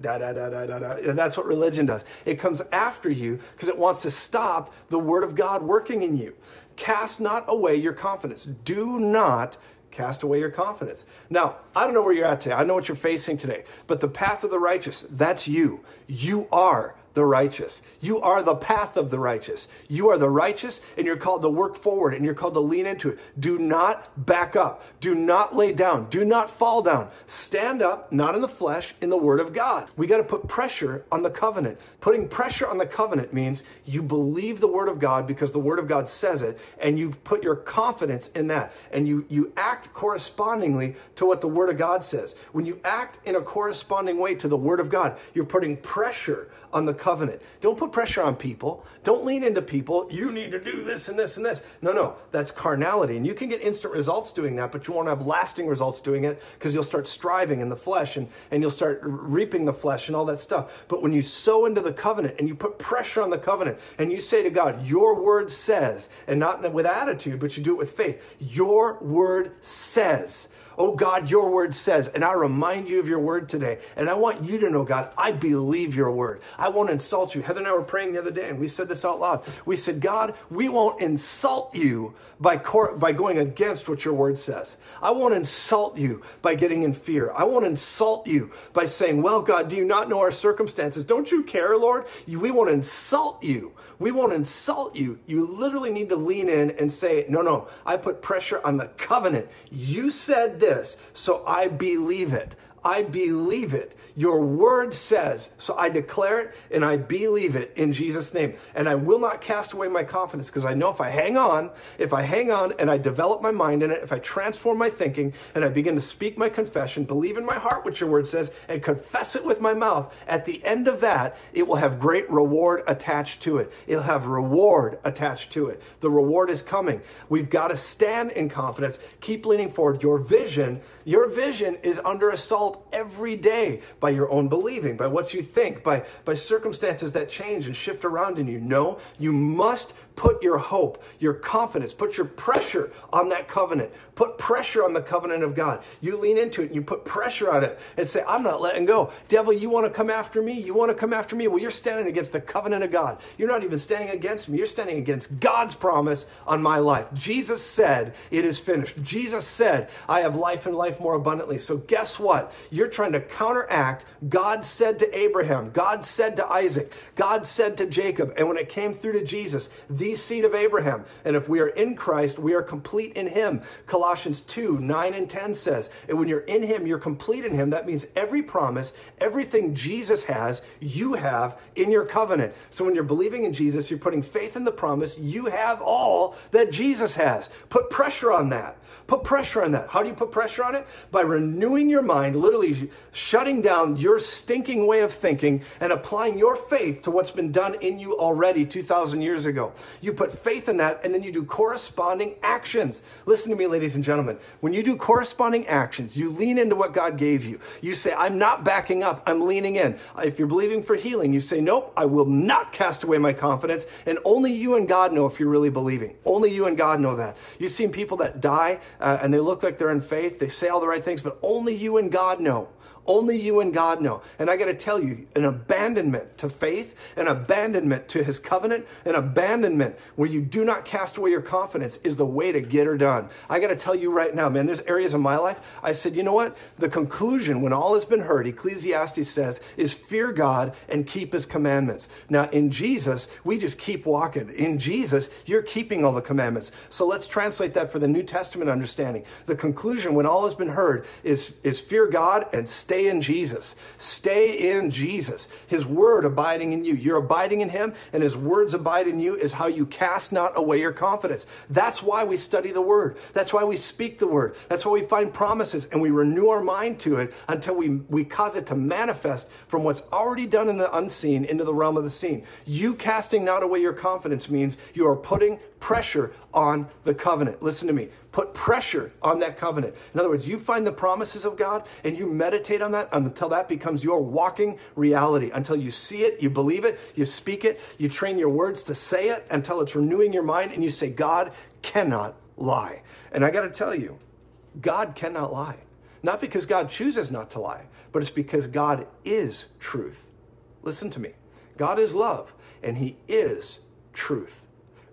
Da, da, da, da, da, da. And that's what religion does. It comes after you because it wants to stop the Word of God working in you. Cast not away your confidence. Do not cast away your confidence. Now, I don't know where you're at today. I know what you're facing today. But the path of the righteous, that's you. You are the righteous. You are the path of the righteous. You are the righteous, and you're called to work forward, and you're called to lean into it. Do not back up. Do not lay down. Do not fall down. Stand up, not in the flesh, in the Word of God. We got to put pressure on the covenant. Putting pressure on the covenant means you believe the Word of God because the Word of God says it, and you put your confidence in that, and you, you act correspondingly to what the Word of God says. When you act in a corresponding way to the Word of God, you're putting pressure on the covenant. Don't put pressure on people. Don't lean into people. You need to do this and this and this. No, no, that's carnality. And you can get instant results doing that, but you won't have lasting results doing it because you'll start striving in the flesh and, and you'll start reaping the flesh and all that stuff. But when you sow into the covenant and you put pressure on the covenant and you say to God, your word says, and not with attitude, but you do it with faith, your word says. Oh God, your word says, and I remind you of your word today. And I want you to know, God, I believe your word. I won't insult you. Heather and I were praying the other day, and we said this out loud. We said, God, we won't insult you by cor- by going against what your word says. I won't insult you by getting in fear. I won't insult you by saying, well, God, do you not know our circumstances? Don't you care, Lord? You, we won't insult you. We won't insult you. You literally need to lean in and say, no, no, I put pressure on the covenant. You said this, so I believe it. I believe it. Your word says, so I declare it and I believe it in Jesus' name. And I will not cast away my confidence because I know if I hang on, if I hang on and I develop my mind in it, if I transform my thinking and I begin to speak my confession, believe in my heart what your word says and confess it with my mouth, at the end of that, it will have great reward attached to it. It'll have reward attached to it. The reward is coming. We've got to stand in confidence. Keep leaning forward. Your vision, your vision is under assault every day by your own believing, by what you think, by, by circumstances that change and shift around in you. No, you must put your hope, your confidence, put your pressure on that covenant. Put pressure on the covenant of God. You lean into it and you put pressure on it and say, I'm not letting go. Devil, you want to come after me? You want to come after me? Well, you're standing against the covenant of God. You're not even standing against me. You're standing against God's promise on my life. Jesus said, it is finished. Jesus said, I have life and life more abundantly. So guess what? You're trying to counteract. God said to Abraham, God said to Isaac, God said to Jacob. And when it came through to Jesus, the seed of Abraham. And if we are in Christ, we are complete in him. Colossians two, nine and ten says, and when you're in him, you're complete in him. That means every promise, everything Jesus has, you have in your covenant. So when you're believing in Jesus, you're putting faith in the promise. You have all that Jesus has. Put pressure on that. Put pressure on that. How do you put pressure on it? By renewing your mind, literally shutting down your stinking way of thinking and applying your faith to what's been done in you already two thousand years ago. You put faith in that, and then you do corresponding actions. Listen to me, ladies and gentlemen. When you do corresponding actions, you lean into what God gave you. You say, I'm not backing up. I'm leaning in. If you're believing for healing, you say, nope, I will not cast away my confidence. And only you and God know if you're really believing. Only you and God know that. You've seen people that die, uh, and they look like they're in faith. They say all the right things, but only you and God know. Only you and God know. And I got to tell you, an abandonment to faith, an abandonment to his covenant, an abandonment where you do not cast away your confidence is the way to get her done. I got to tell you right now, man, there's areas in my life I said, you know what? The conclusion when all has been heard, Ecclesiastes says, is fear God and keep his commandments. Now, in Jesus, we just keep walking. In Jesus, you're keeping all the commandments. So let's translate that for the New Testament understanding. The conclusion when all has been heard is, is fear God and stay in Jesus. Stay in Jesus. His word abiding in you. You're abiding in him and his words abide in you is how you cast not away your confidence. That's why we study the word. That's why we speak the word. That's why we find promises and we renew our mind to it until we, we cause it to manifest from what's already done in the unseen into the realm of the seen. You casting not away your confidence means you are putting pressure on the covenant. Listen to me. Put pressure on that covenant. In other words, you find the promises of God and you meditate on that until that becomes your walking reality, until you see it, you believe it, you speak it, you train your words to say it until it's renewing your mind and you say, God cannot lie. And I got to tell you, God cannot lie. Not because God chooses not to lie, but it's because God is truth. Listen to me. God is love and he is truth.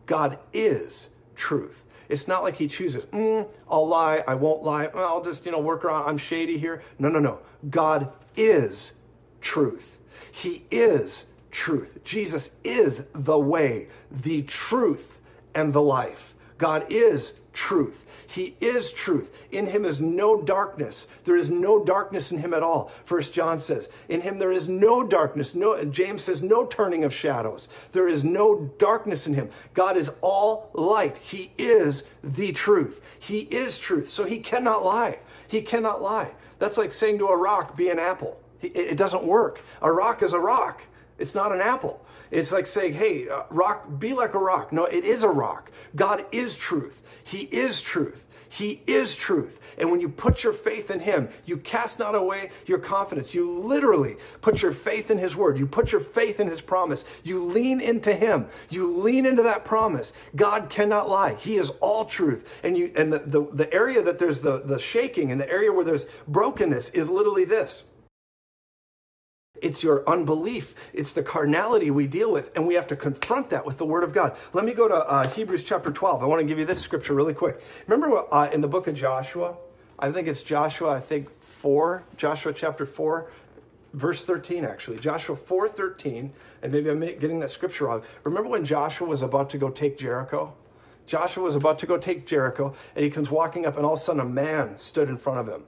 God is truth. It's not like he chooses, mm, I'll lie, I won't lie, I'll just, you know, work around, I'm shady here. No, no, no. God is truth. He is truth. Jesus is the way, the truth, and the life. God is truth. He is truth. In him is no darkness. There is no darkness in him at all. First John says, in him there is no darkness. No, James says, no turning of shadows. There is no darkness in him. God is all light. He is the truth. He is truth. So he cannot lie. He cannot lie. That's like saying to a rock, be an apple. It doesn't work. A rock is a rock. It's not an apple. It's like saying, hey, uh, rock, be like a rock. No, it is a rock. God is truth. He is truth. He is truth. And when you put your faith in him, you cast not away your confidence. You literally put your faith in his word. You put your faith in his promise. You lean into him. You lean into that promise. God cannot lie. He is all truth. And you and the, the, the area that there's the, the shaking and the area where there's brokenness is literally this. It's your unbelief. It's the carnality we deal with, and we have to confront that with the Word of God. Let me go to uh, Hebrews chapter twelve. I want to give you this scripture really quick. Remember uh, in the book of Joshua, I think it's Joshua, I think four, Joshua chapter four, verse thirteen actually. Joshua four thirteen, and maybe I'm getting that scripture wrong. Remember when Joshua was about to go take Jericho? Joshua was about to go take Jericho, and he comes walking up, and all of a sudden a man stood in front of him.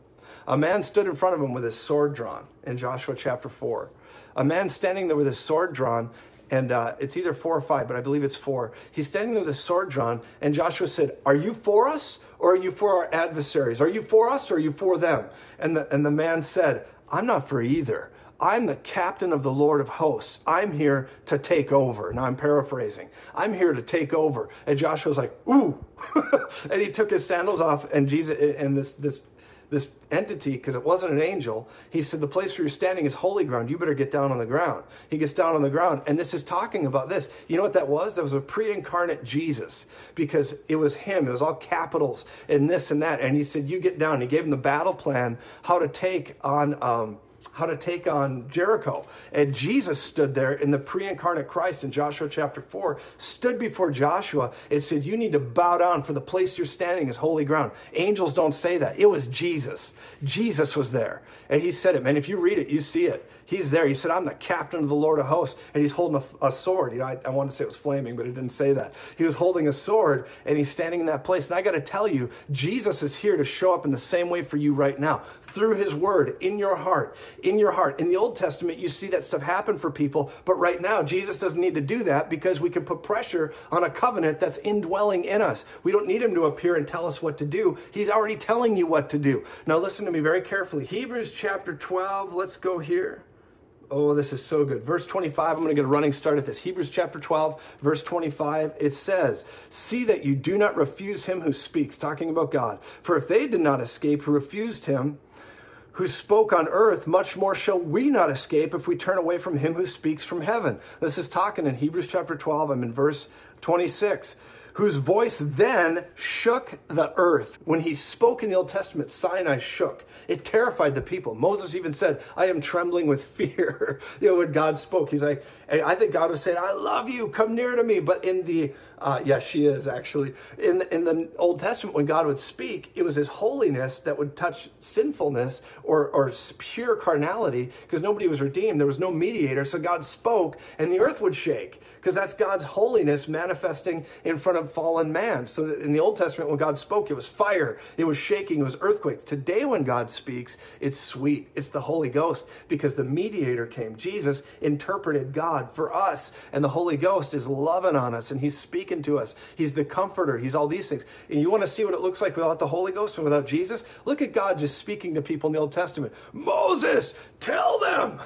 A man stood in front of him with his sword drawn in Joshua chapter four. A man standing there with his sword drawn, and uh, it's either four or five, but I believe it's four. He's standing there with his sword drawn, and Joshua said, are you for us, or are you for our adversaries? Are you for us, or are you for them? And the, and the man said, I'm not for either. I'm the captain of the Lord of hosts. I'm here to take over. Now I'm paraphrasing. I'm here to take over. And Joshua's like, ooh. And he took his sandals off, and Jesus, and this this. this entity, because it wasn't an angel, he said, the place where you're standing is holy ground. You better get down on the ground. He gets down on the ground, and this is talking about this. You know what that was? That was a pre-incarnate Jesus, because it was him. It was all capitals and this and that. And he said, you get down. He gave him the battle plan, how to take on... Um, how to take on Jericho. And Jesus stood there in the pre-incarnate Christ in Joshua chapter four, stood before Joshua and said, you need to bow down, for the place you're standing is holy ground. Angels don't say that. It was Jesus. Jesus was there. And he said it, man, if you read it, you see it. He's there. He said, I'm the captain of the Lord of hosts. And he's holding a, a sword. You know, I, I wanted to say it was flaming, but it didn't say that. He was holding a sword and he's standing in that place. And I got to tell you, Jesus is here to show up in the same way for you right now. Through his word, in your heart, in your heart. In the Old Testament, you see that stuff happen for people. But right now, Jesus doesn't need to do that because we can put pressure on a covenant that's indwelling in us. We don't need him to appear and tell us what to do. He's already telling you what to do. Now, listen to me very carefully. Hebrews chapter twelve, let's go here. Oh, this is so good. Verse twenty-five, I'm going to get a running start at this. Hebrews chapter twelve, verse twenty-five, it says, see that you do not refuse him who speaks, talking about God. For if they did not escape who refused him, who spoke on earth, much more shall we not escape if we turn away from him who speaks from heaven. This is talking in Hebrews chapter twelve, I'm in verse twenty-six. whose voice then shook the earth. When he spoke in the Old Testament, Sinai shook. It terrified the people. Moses even said, I am trembling with fear. You know, when God spoke, he's like, I think God was saying, I love you, come near to me. But in the, uh, yeah, she is actually. In, in the Old Testament, when God would speak, it was his holiness that would touch sinfulness or, or pure carnality, because nobody was redeemed. There was no mediator. So God spoke and the earth would shake, because that's God's holiness manifesting in front of fallen man. So in the Old Testament, when God spoke, it was fire, it was shaking, it was earthquakes. Today, when God speaks, it's sweet. It's the Holy Ghost, because the mediator came. Jesus interpreted God for us, and the Holy Ghost is loving on us, and he's speaking to us. He's the comforter. He's all these things. And you want to see what it looks like without the Holy Ghost and without Jesus? Look at God just speaking to people in the Old Testament. Moses, tell them.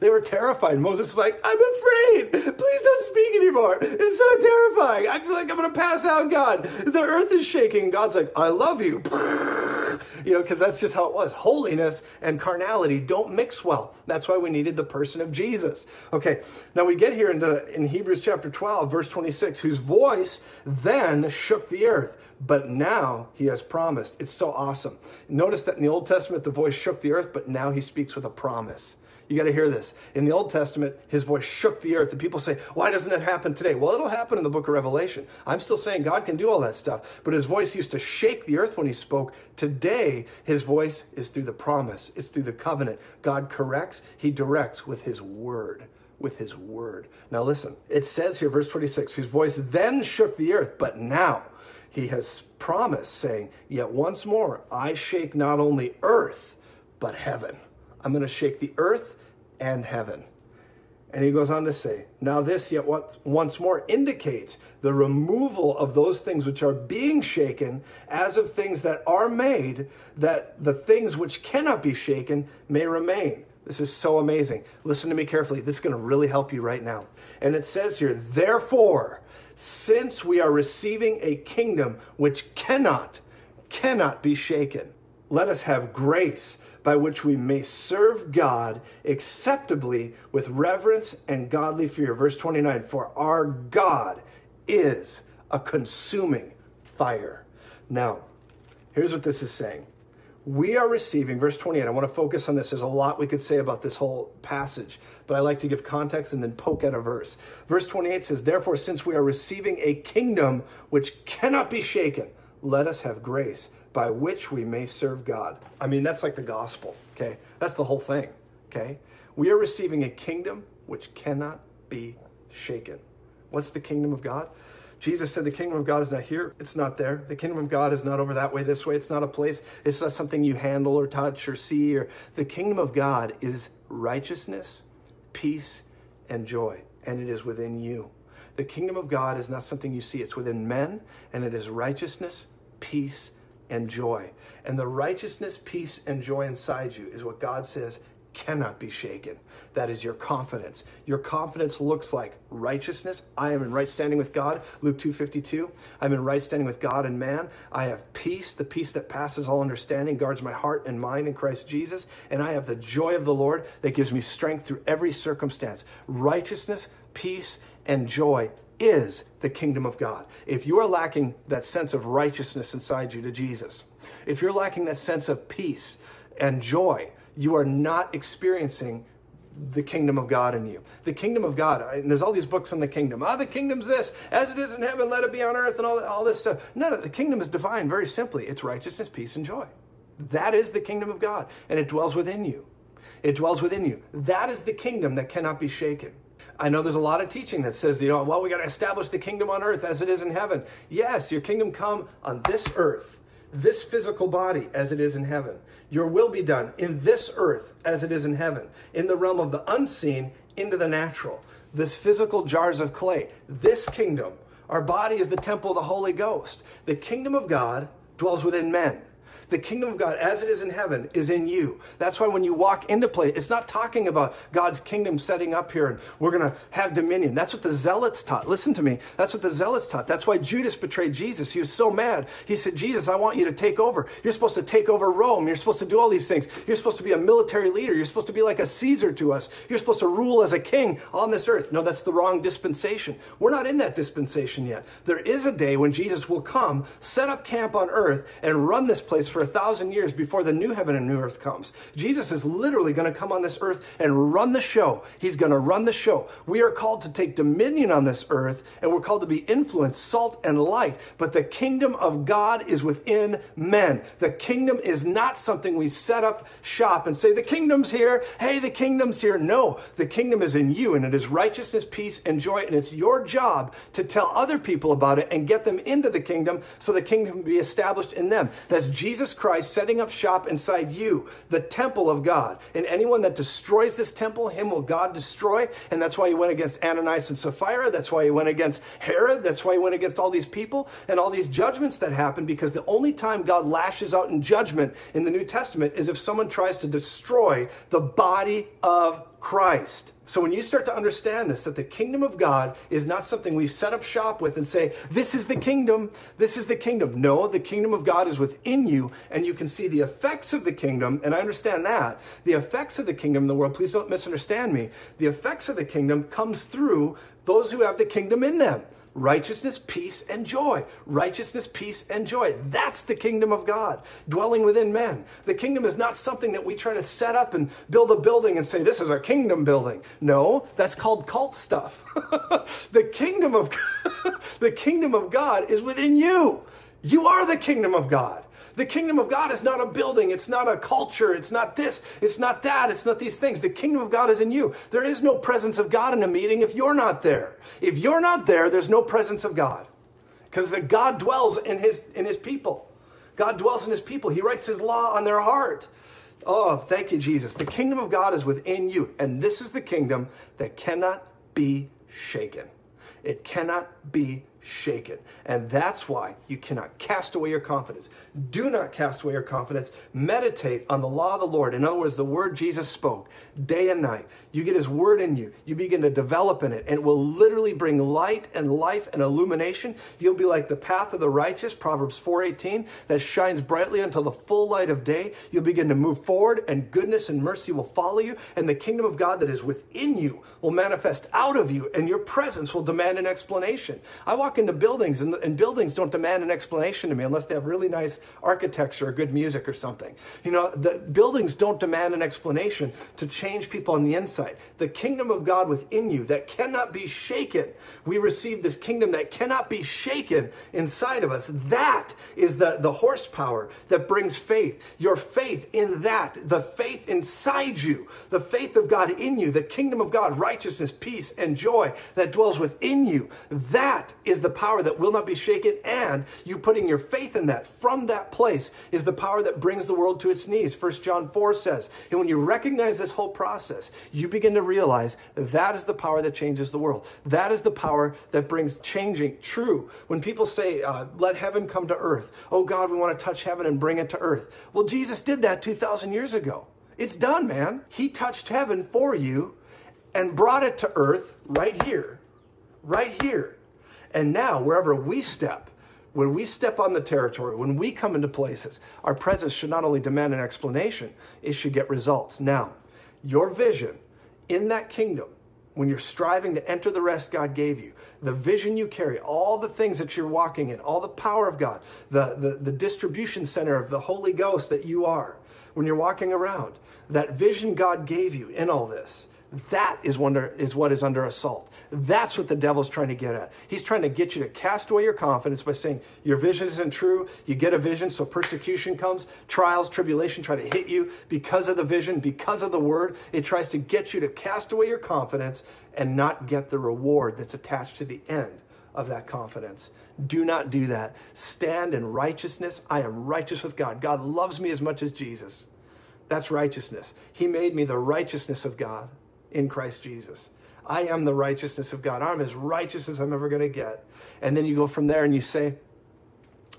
They were terrified. Moses was like, I'm afraid. Please don't speak anymore. It's so terrifying. I feel like I'm going to pass out, God. The earth is shaking. God's like, I love you. You know, because that's just how it was. Holiness and carnality don't mix well. That's why we needed the person of Jesus. Okay, now we get here into in Hebrews chapter twelve, verse twenty-six, whose voice then shook the earth, but now he has promised. It's so awesome. Notice that in the Old Testament, the voice shook the earth, but now he speaks with a promise. You got to hear this. In the Old Testament, his voice shook the earth. And people say, why doesn't that happen today? Well, it'll happen in the book of Revelation. I'm still saying God can do all that stuff. But his voice used to shake the earth when he spoke. Today, his voice is through the promise. It's through the covenant. God corrects. He directs with his word. With his word. Now listen. It says here, verse twenty-six, whose voice then shook the earth, but now he has promised, saying, yet once more, I shake not only earth, but heaven. I'm going to shake the earth and heaven. And he goes on to say, now this yet once, once more indicates the removal of those things which are being shaken as of things that are made, that the things which cannot be shaken may remain. This is so amazing. Listen to me carefully. This is going to really help you right now. And it says here, therefore, since we are receiving a kingdom which cannot, cannot be shaken, let us have grace by which we may serve God acceptably with reverence and godly fear. Verse twenty-nine, for our God is a consuming fire. Now, here's what this is saying. We are receiving, verse twenty-eight, I want to focus on this. There's a lot we could say about this whole passage, but I like to give context and then poke at a verse. Verse twenty-eight says, therefore, since we are receiving a kingdom which cannot be shaken, let us have grace by which we may serve God. I mean, that's like the gospel, okay? That's the whole thing, okay? We are receiving a kingdom which cannot be shaken. What's the kingdom of God? Jesus said the kingdom of God is not here. It's not there. The kingdom of God is not over that way, this way. It's not a place. It's not something you handle or touch or see. Or the kingdom of God is righteousness, peace, and joy, and it is within you. The kingdom of God is not something you see. It's within men, and it is righteousness, peace, and joy. And the righteousness, peace, and joy inside you is what God says cannot be shaken. That is your confidence. Your confidence looks like righteousness. I am in right standing with God, Luke two fifty-two. I'm in right standing with God and man. I have peace. The peace that passes all understanding guards my heart and mind in Christ Jesus. And I have the joy of the Lord that gives me strength through every circumstance. Righteousness, peace, and joy is the kingdom of God. If you are lacking that sense of righteousness inside you to Jesus, if you're lacking that sense of peace and joy, you are not experiencing the kingdom of God in you. The kingdom of God, and there's all these books on the kingdom. Ah, the kingdom's this, as it is in heaven, let it be on earth, and all, all this stuff. No, the kingdom is divine, very simply. It's righteousness, peace, and joy. That is the kingdom of God, and it dwells within you. It dwells within you. That is the kingdom that cannot be shaken. I know there's a lot of teaching that says, you know, well, we got to establish the kingdom on earth as it is in heaven. Yes, your kingdom come on this earth, this physical body as it is in heaven. Your will be done in this earth as it is in heaven, in the realm of the unseen into the natural. This physical jars of clay, this kingdom, our body is the temple of the Holy Ghost. The kingdom of God dwells within men. The kingdom of God, as it is in heaven, is in you. That's why when you walk into place, it's not talking about God's kingdom setting up here and we're going to have dominion. That's what the zealots taught. Listen to me. That's what the zealots taught. That's why Judas betrayed Jesus. He was so mad. He said, Jesus, I want you to take over. You're supposed to take over Rome. You're supposed to do all these things. You're supposed to be a military leader. You're supposed to be like a Caesar to us. You're supposed to rule as a king on this earth. No, that's the wrong dispensation. We're not in that dispensation yet. There is a day when Jesus will come, set up camp on earth, and run this place for a thousand years before the new heaven and new earth comes. Jesus is literally going to come on this earth and run the show. He's going to run the show. We are called to take dominion on this earth, and we're called to be influence, salt, and light. But the kingdom of God is within men. The kingdom is not something we set up shop and say, the kingdom's here. Hey, the kingdom's here. No, the kingdom is in you, and it is righteousness, peace, and joy, and it's your job to tell other people about it and get them into the kingdom so the kingdom can be established in them. That's Jesus Christ setting up shop inside you, the temple of God. And anyone that destroys this temple, him will God destroy. And that's why he went against Ananias and Sapphira. That's why he went against Herod. That's why he went against all these people and all these judgments that happen, because the only time God lashes out in judgment in the New Testament is if someone tries to destroy the body of Christ. So when you start to understand this, that the kingdom of God is not something we set up shop with and say, this is the kingdom, this is the kingdom. No, the kingdom of God is within you, and you can see the effects of the kingdom, and I understand that. The effects of the kingdom in the world, please don't misunderstand me, the effects of the kingdom comes through those who have the kingdom in them. Righteousness, peace, and joy. Righteousness, peace, and joy. That's the kingdom of God, dwelling within men. The kingdom is not something that we try to set up and build a building and say, this is our kingdom building. No, that's called cult stuff. The kingdom of the kingdom of God is within you. You are the kingdom of God. The kingdom of God is not a building. It's not a culture. It's not this. It's not that. It's not these things. The kingdom of God is in you. There is no presence of God in a meeting if you're not there. If you're not there, there's no presence of God, because the God dwells in his, in his people. God dwells in his people. He writes his law on their heart. Oh, thank you, Jesus. The kingdom of God is within you. And this is the kingdom that cannot be shaken. It cannot be shaken. And that's why you cannot cast away your confidence. Do not cast away your confidence. Meditate on the law of the Lord. In other words, the word Jesus spoke day and night. You get his word in you. You begin to develop in it, and it will literally bring light and life and illumination. You'll be like the path of the righteous, Proverbs four eighteen, that shines brightly until the full light of day. You'll begin to move forward, and goodness and mercy will follow you, and the kingdom of God that is within you will manifest out of you, and your presence will demand an explanation. I walk into buildings, and, and buildings don't demand an explanation to me unless they have really nice architecture or good music or something. You know, the buildings don't demand an explanation to change people on the inside. The kingdom of God within you that cannot be shaken. We receive this kingdom that cannot be shaken inside of us. That is the, the horsepower that brings faith. Your faith in that, the faith inside you, the faith of God in you, the kingdom of God, righteousness, peace, and joy that dwells within you. That is the power that will not be shaken, and you putting your faith in that from that place is the power that brings the world to its knees. First John four says, and when you recognize this whole process, you begin to realize that is the power that changes the world. That is the power that brings changing true. When people say, uh, let heaven come to earth. Oh God, we want to touch heaven and bring it to earth. Well, Jesus did that two thousand years ago. It's done, man. He touched heaven for you and brought it to earth right here, right here. And now, wherever we step, when we step on the territory, when we come into places, our presence should not only demand an explanation, it should get results. Now, your vision in that kingdom, when you're striving to enter the rest God gave you, the vision you carry, all the things that you're walking in, all the power of God, the, the, the distribution center of the Holy Ghost that you are, when you're walking around, that vision God gave you in all this, that is wonder, is what is under assault. That's what the devil's trying to get at. He's trying to get you to cast away your confidence by saying your vision isn't true. You get a vision, so persecution comes. Trials, tribulation try to hit you because of the vision, because of the word. It tries to get you to cast away your confidence and not get the reward that's attached to the end of that confidence. Do not do that. Stand in righteousness. I am righteous with God. God loves me as much as Jesus. That's righteousness. He made me the righteousness of God in Christ Jesus. I am the righteousness of God. I'm as righteous as I'm ever going to get. And then you go from there and you say,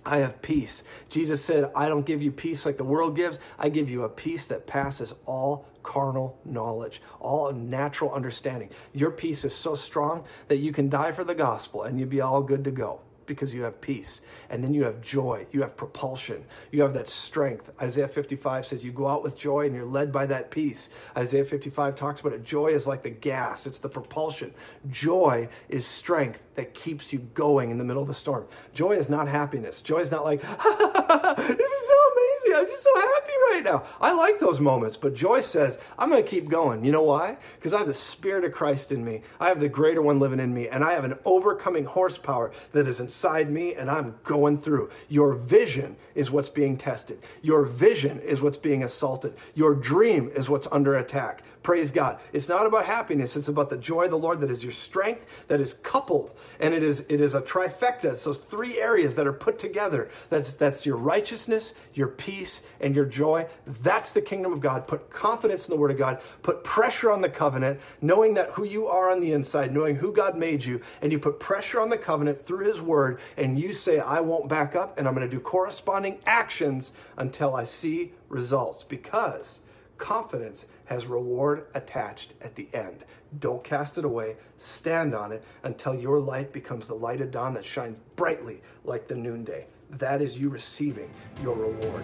I have peace. Jesus said, I don't give you peace like the world gives. I give you a peace that passes all carnal knowledge, all natural understanding. Your peace is so strong that you can die for the gospel and you'd be all good to go because you have peace. And then you have joy. You have propulsion. You have that strength. Isaiah fifty-five says you go out with joy and you're led by that peace. Isaiah fifty-five talks about it. Joy is like the gas. It's the propulsion. Joy is strength that keeps you going in the middle of the storm. Joy is not happiness. Joy is not like, ha, ha, ha, ha, this is so amazing. I'm just so happy right now. I like those moments, but joy says, I'm going to keep going. You know why? Because I have the Spirit of Christ in me. I have the greater one living in me, and I have an overcoming horsepower that is inside me, and I'm going through. Your vision is what's being tested. Your vision is what's being assaulted. Your dream is what's under attack. Praise God. It's not about happiness. It's about the joy of the Lord that is your strength, that is coupled, and it is it is a trifecta. It's those three areas that are put together. That's, that's your righteousness, your peace, and your joy. That's the kingdom of God. Put confidence in the Word of God. Put pressure on the covenant, knowing that who you are on the inside, knowing who God made you, and you put pressure on the covenant through His Word, and you say, I won't back up, and I'm going to do corresponding actions until I see results, because confidence has reward attached at the end. Don't cast it away. Stand on it until your light becomes the light of dawn that shines brightly like the noonday. That is you receiving your reward.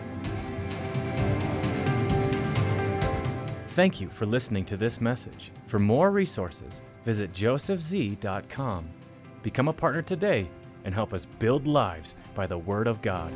Thank you for listening to this message. For more resources, visit joseph z dot com. Become a partner today and help us build lives by the Word of God.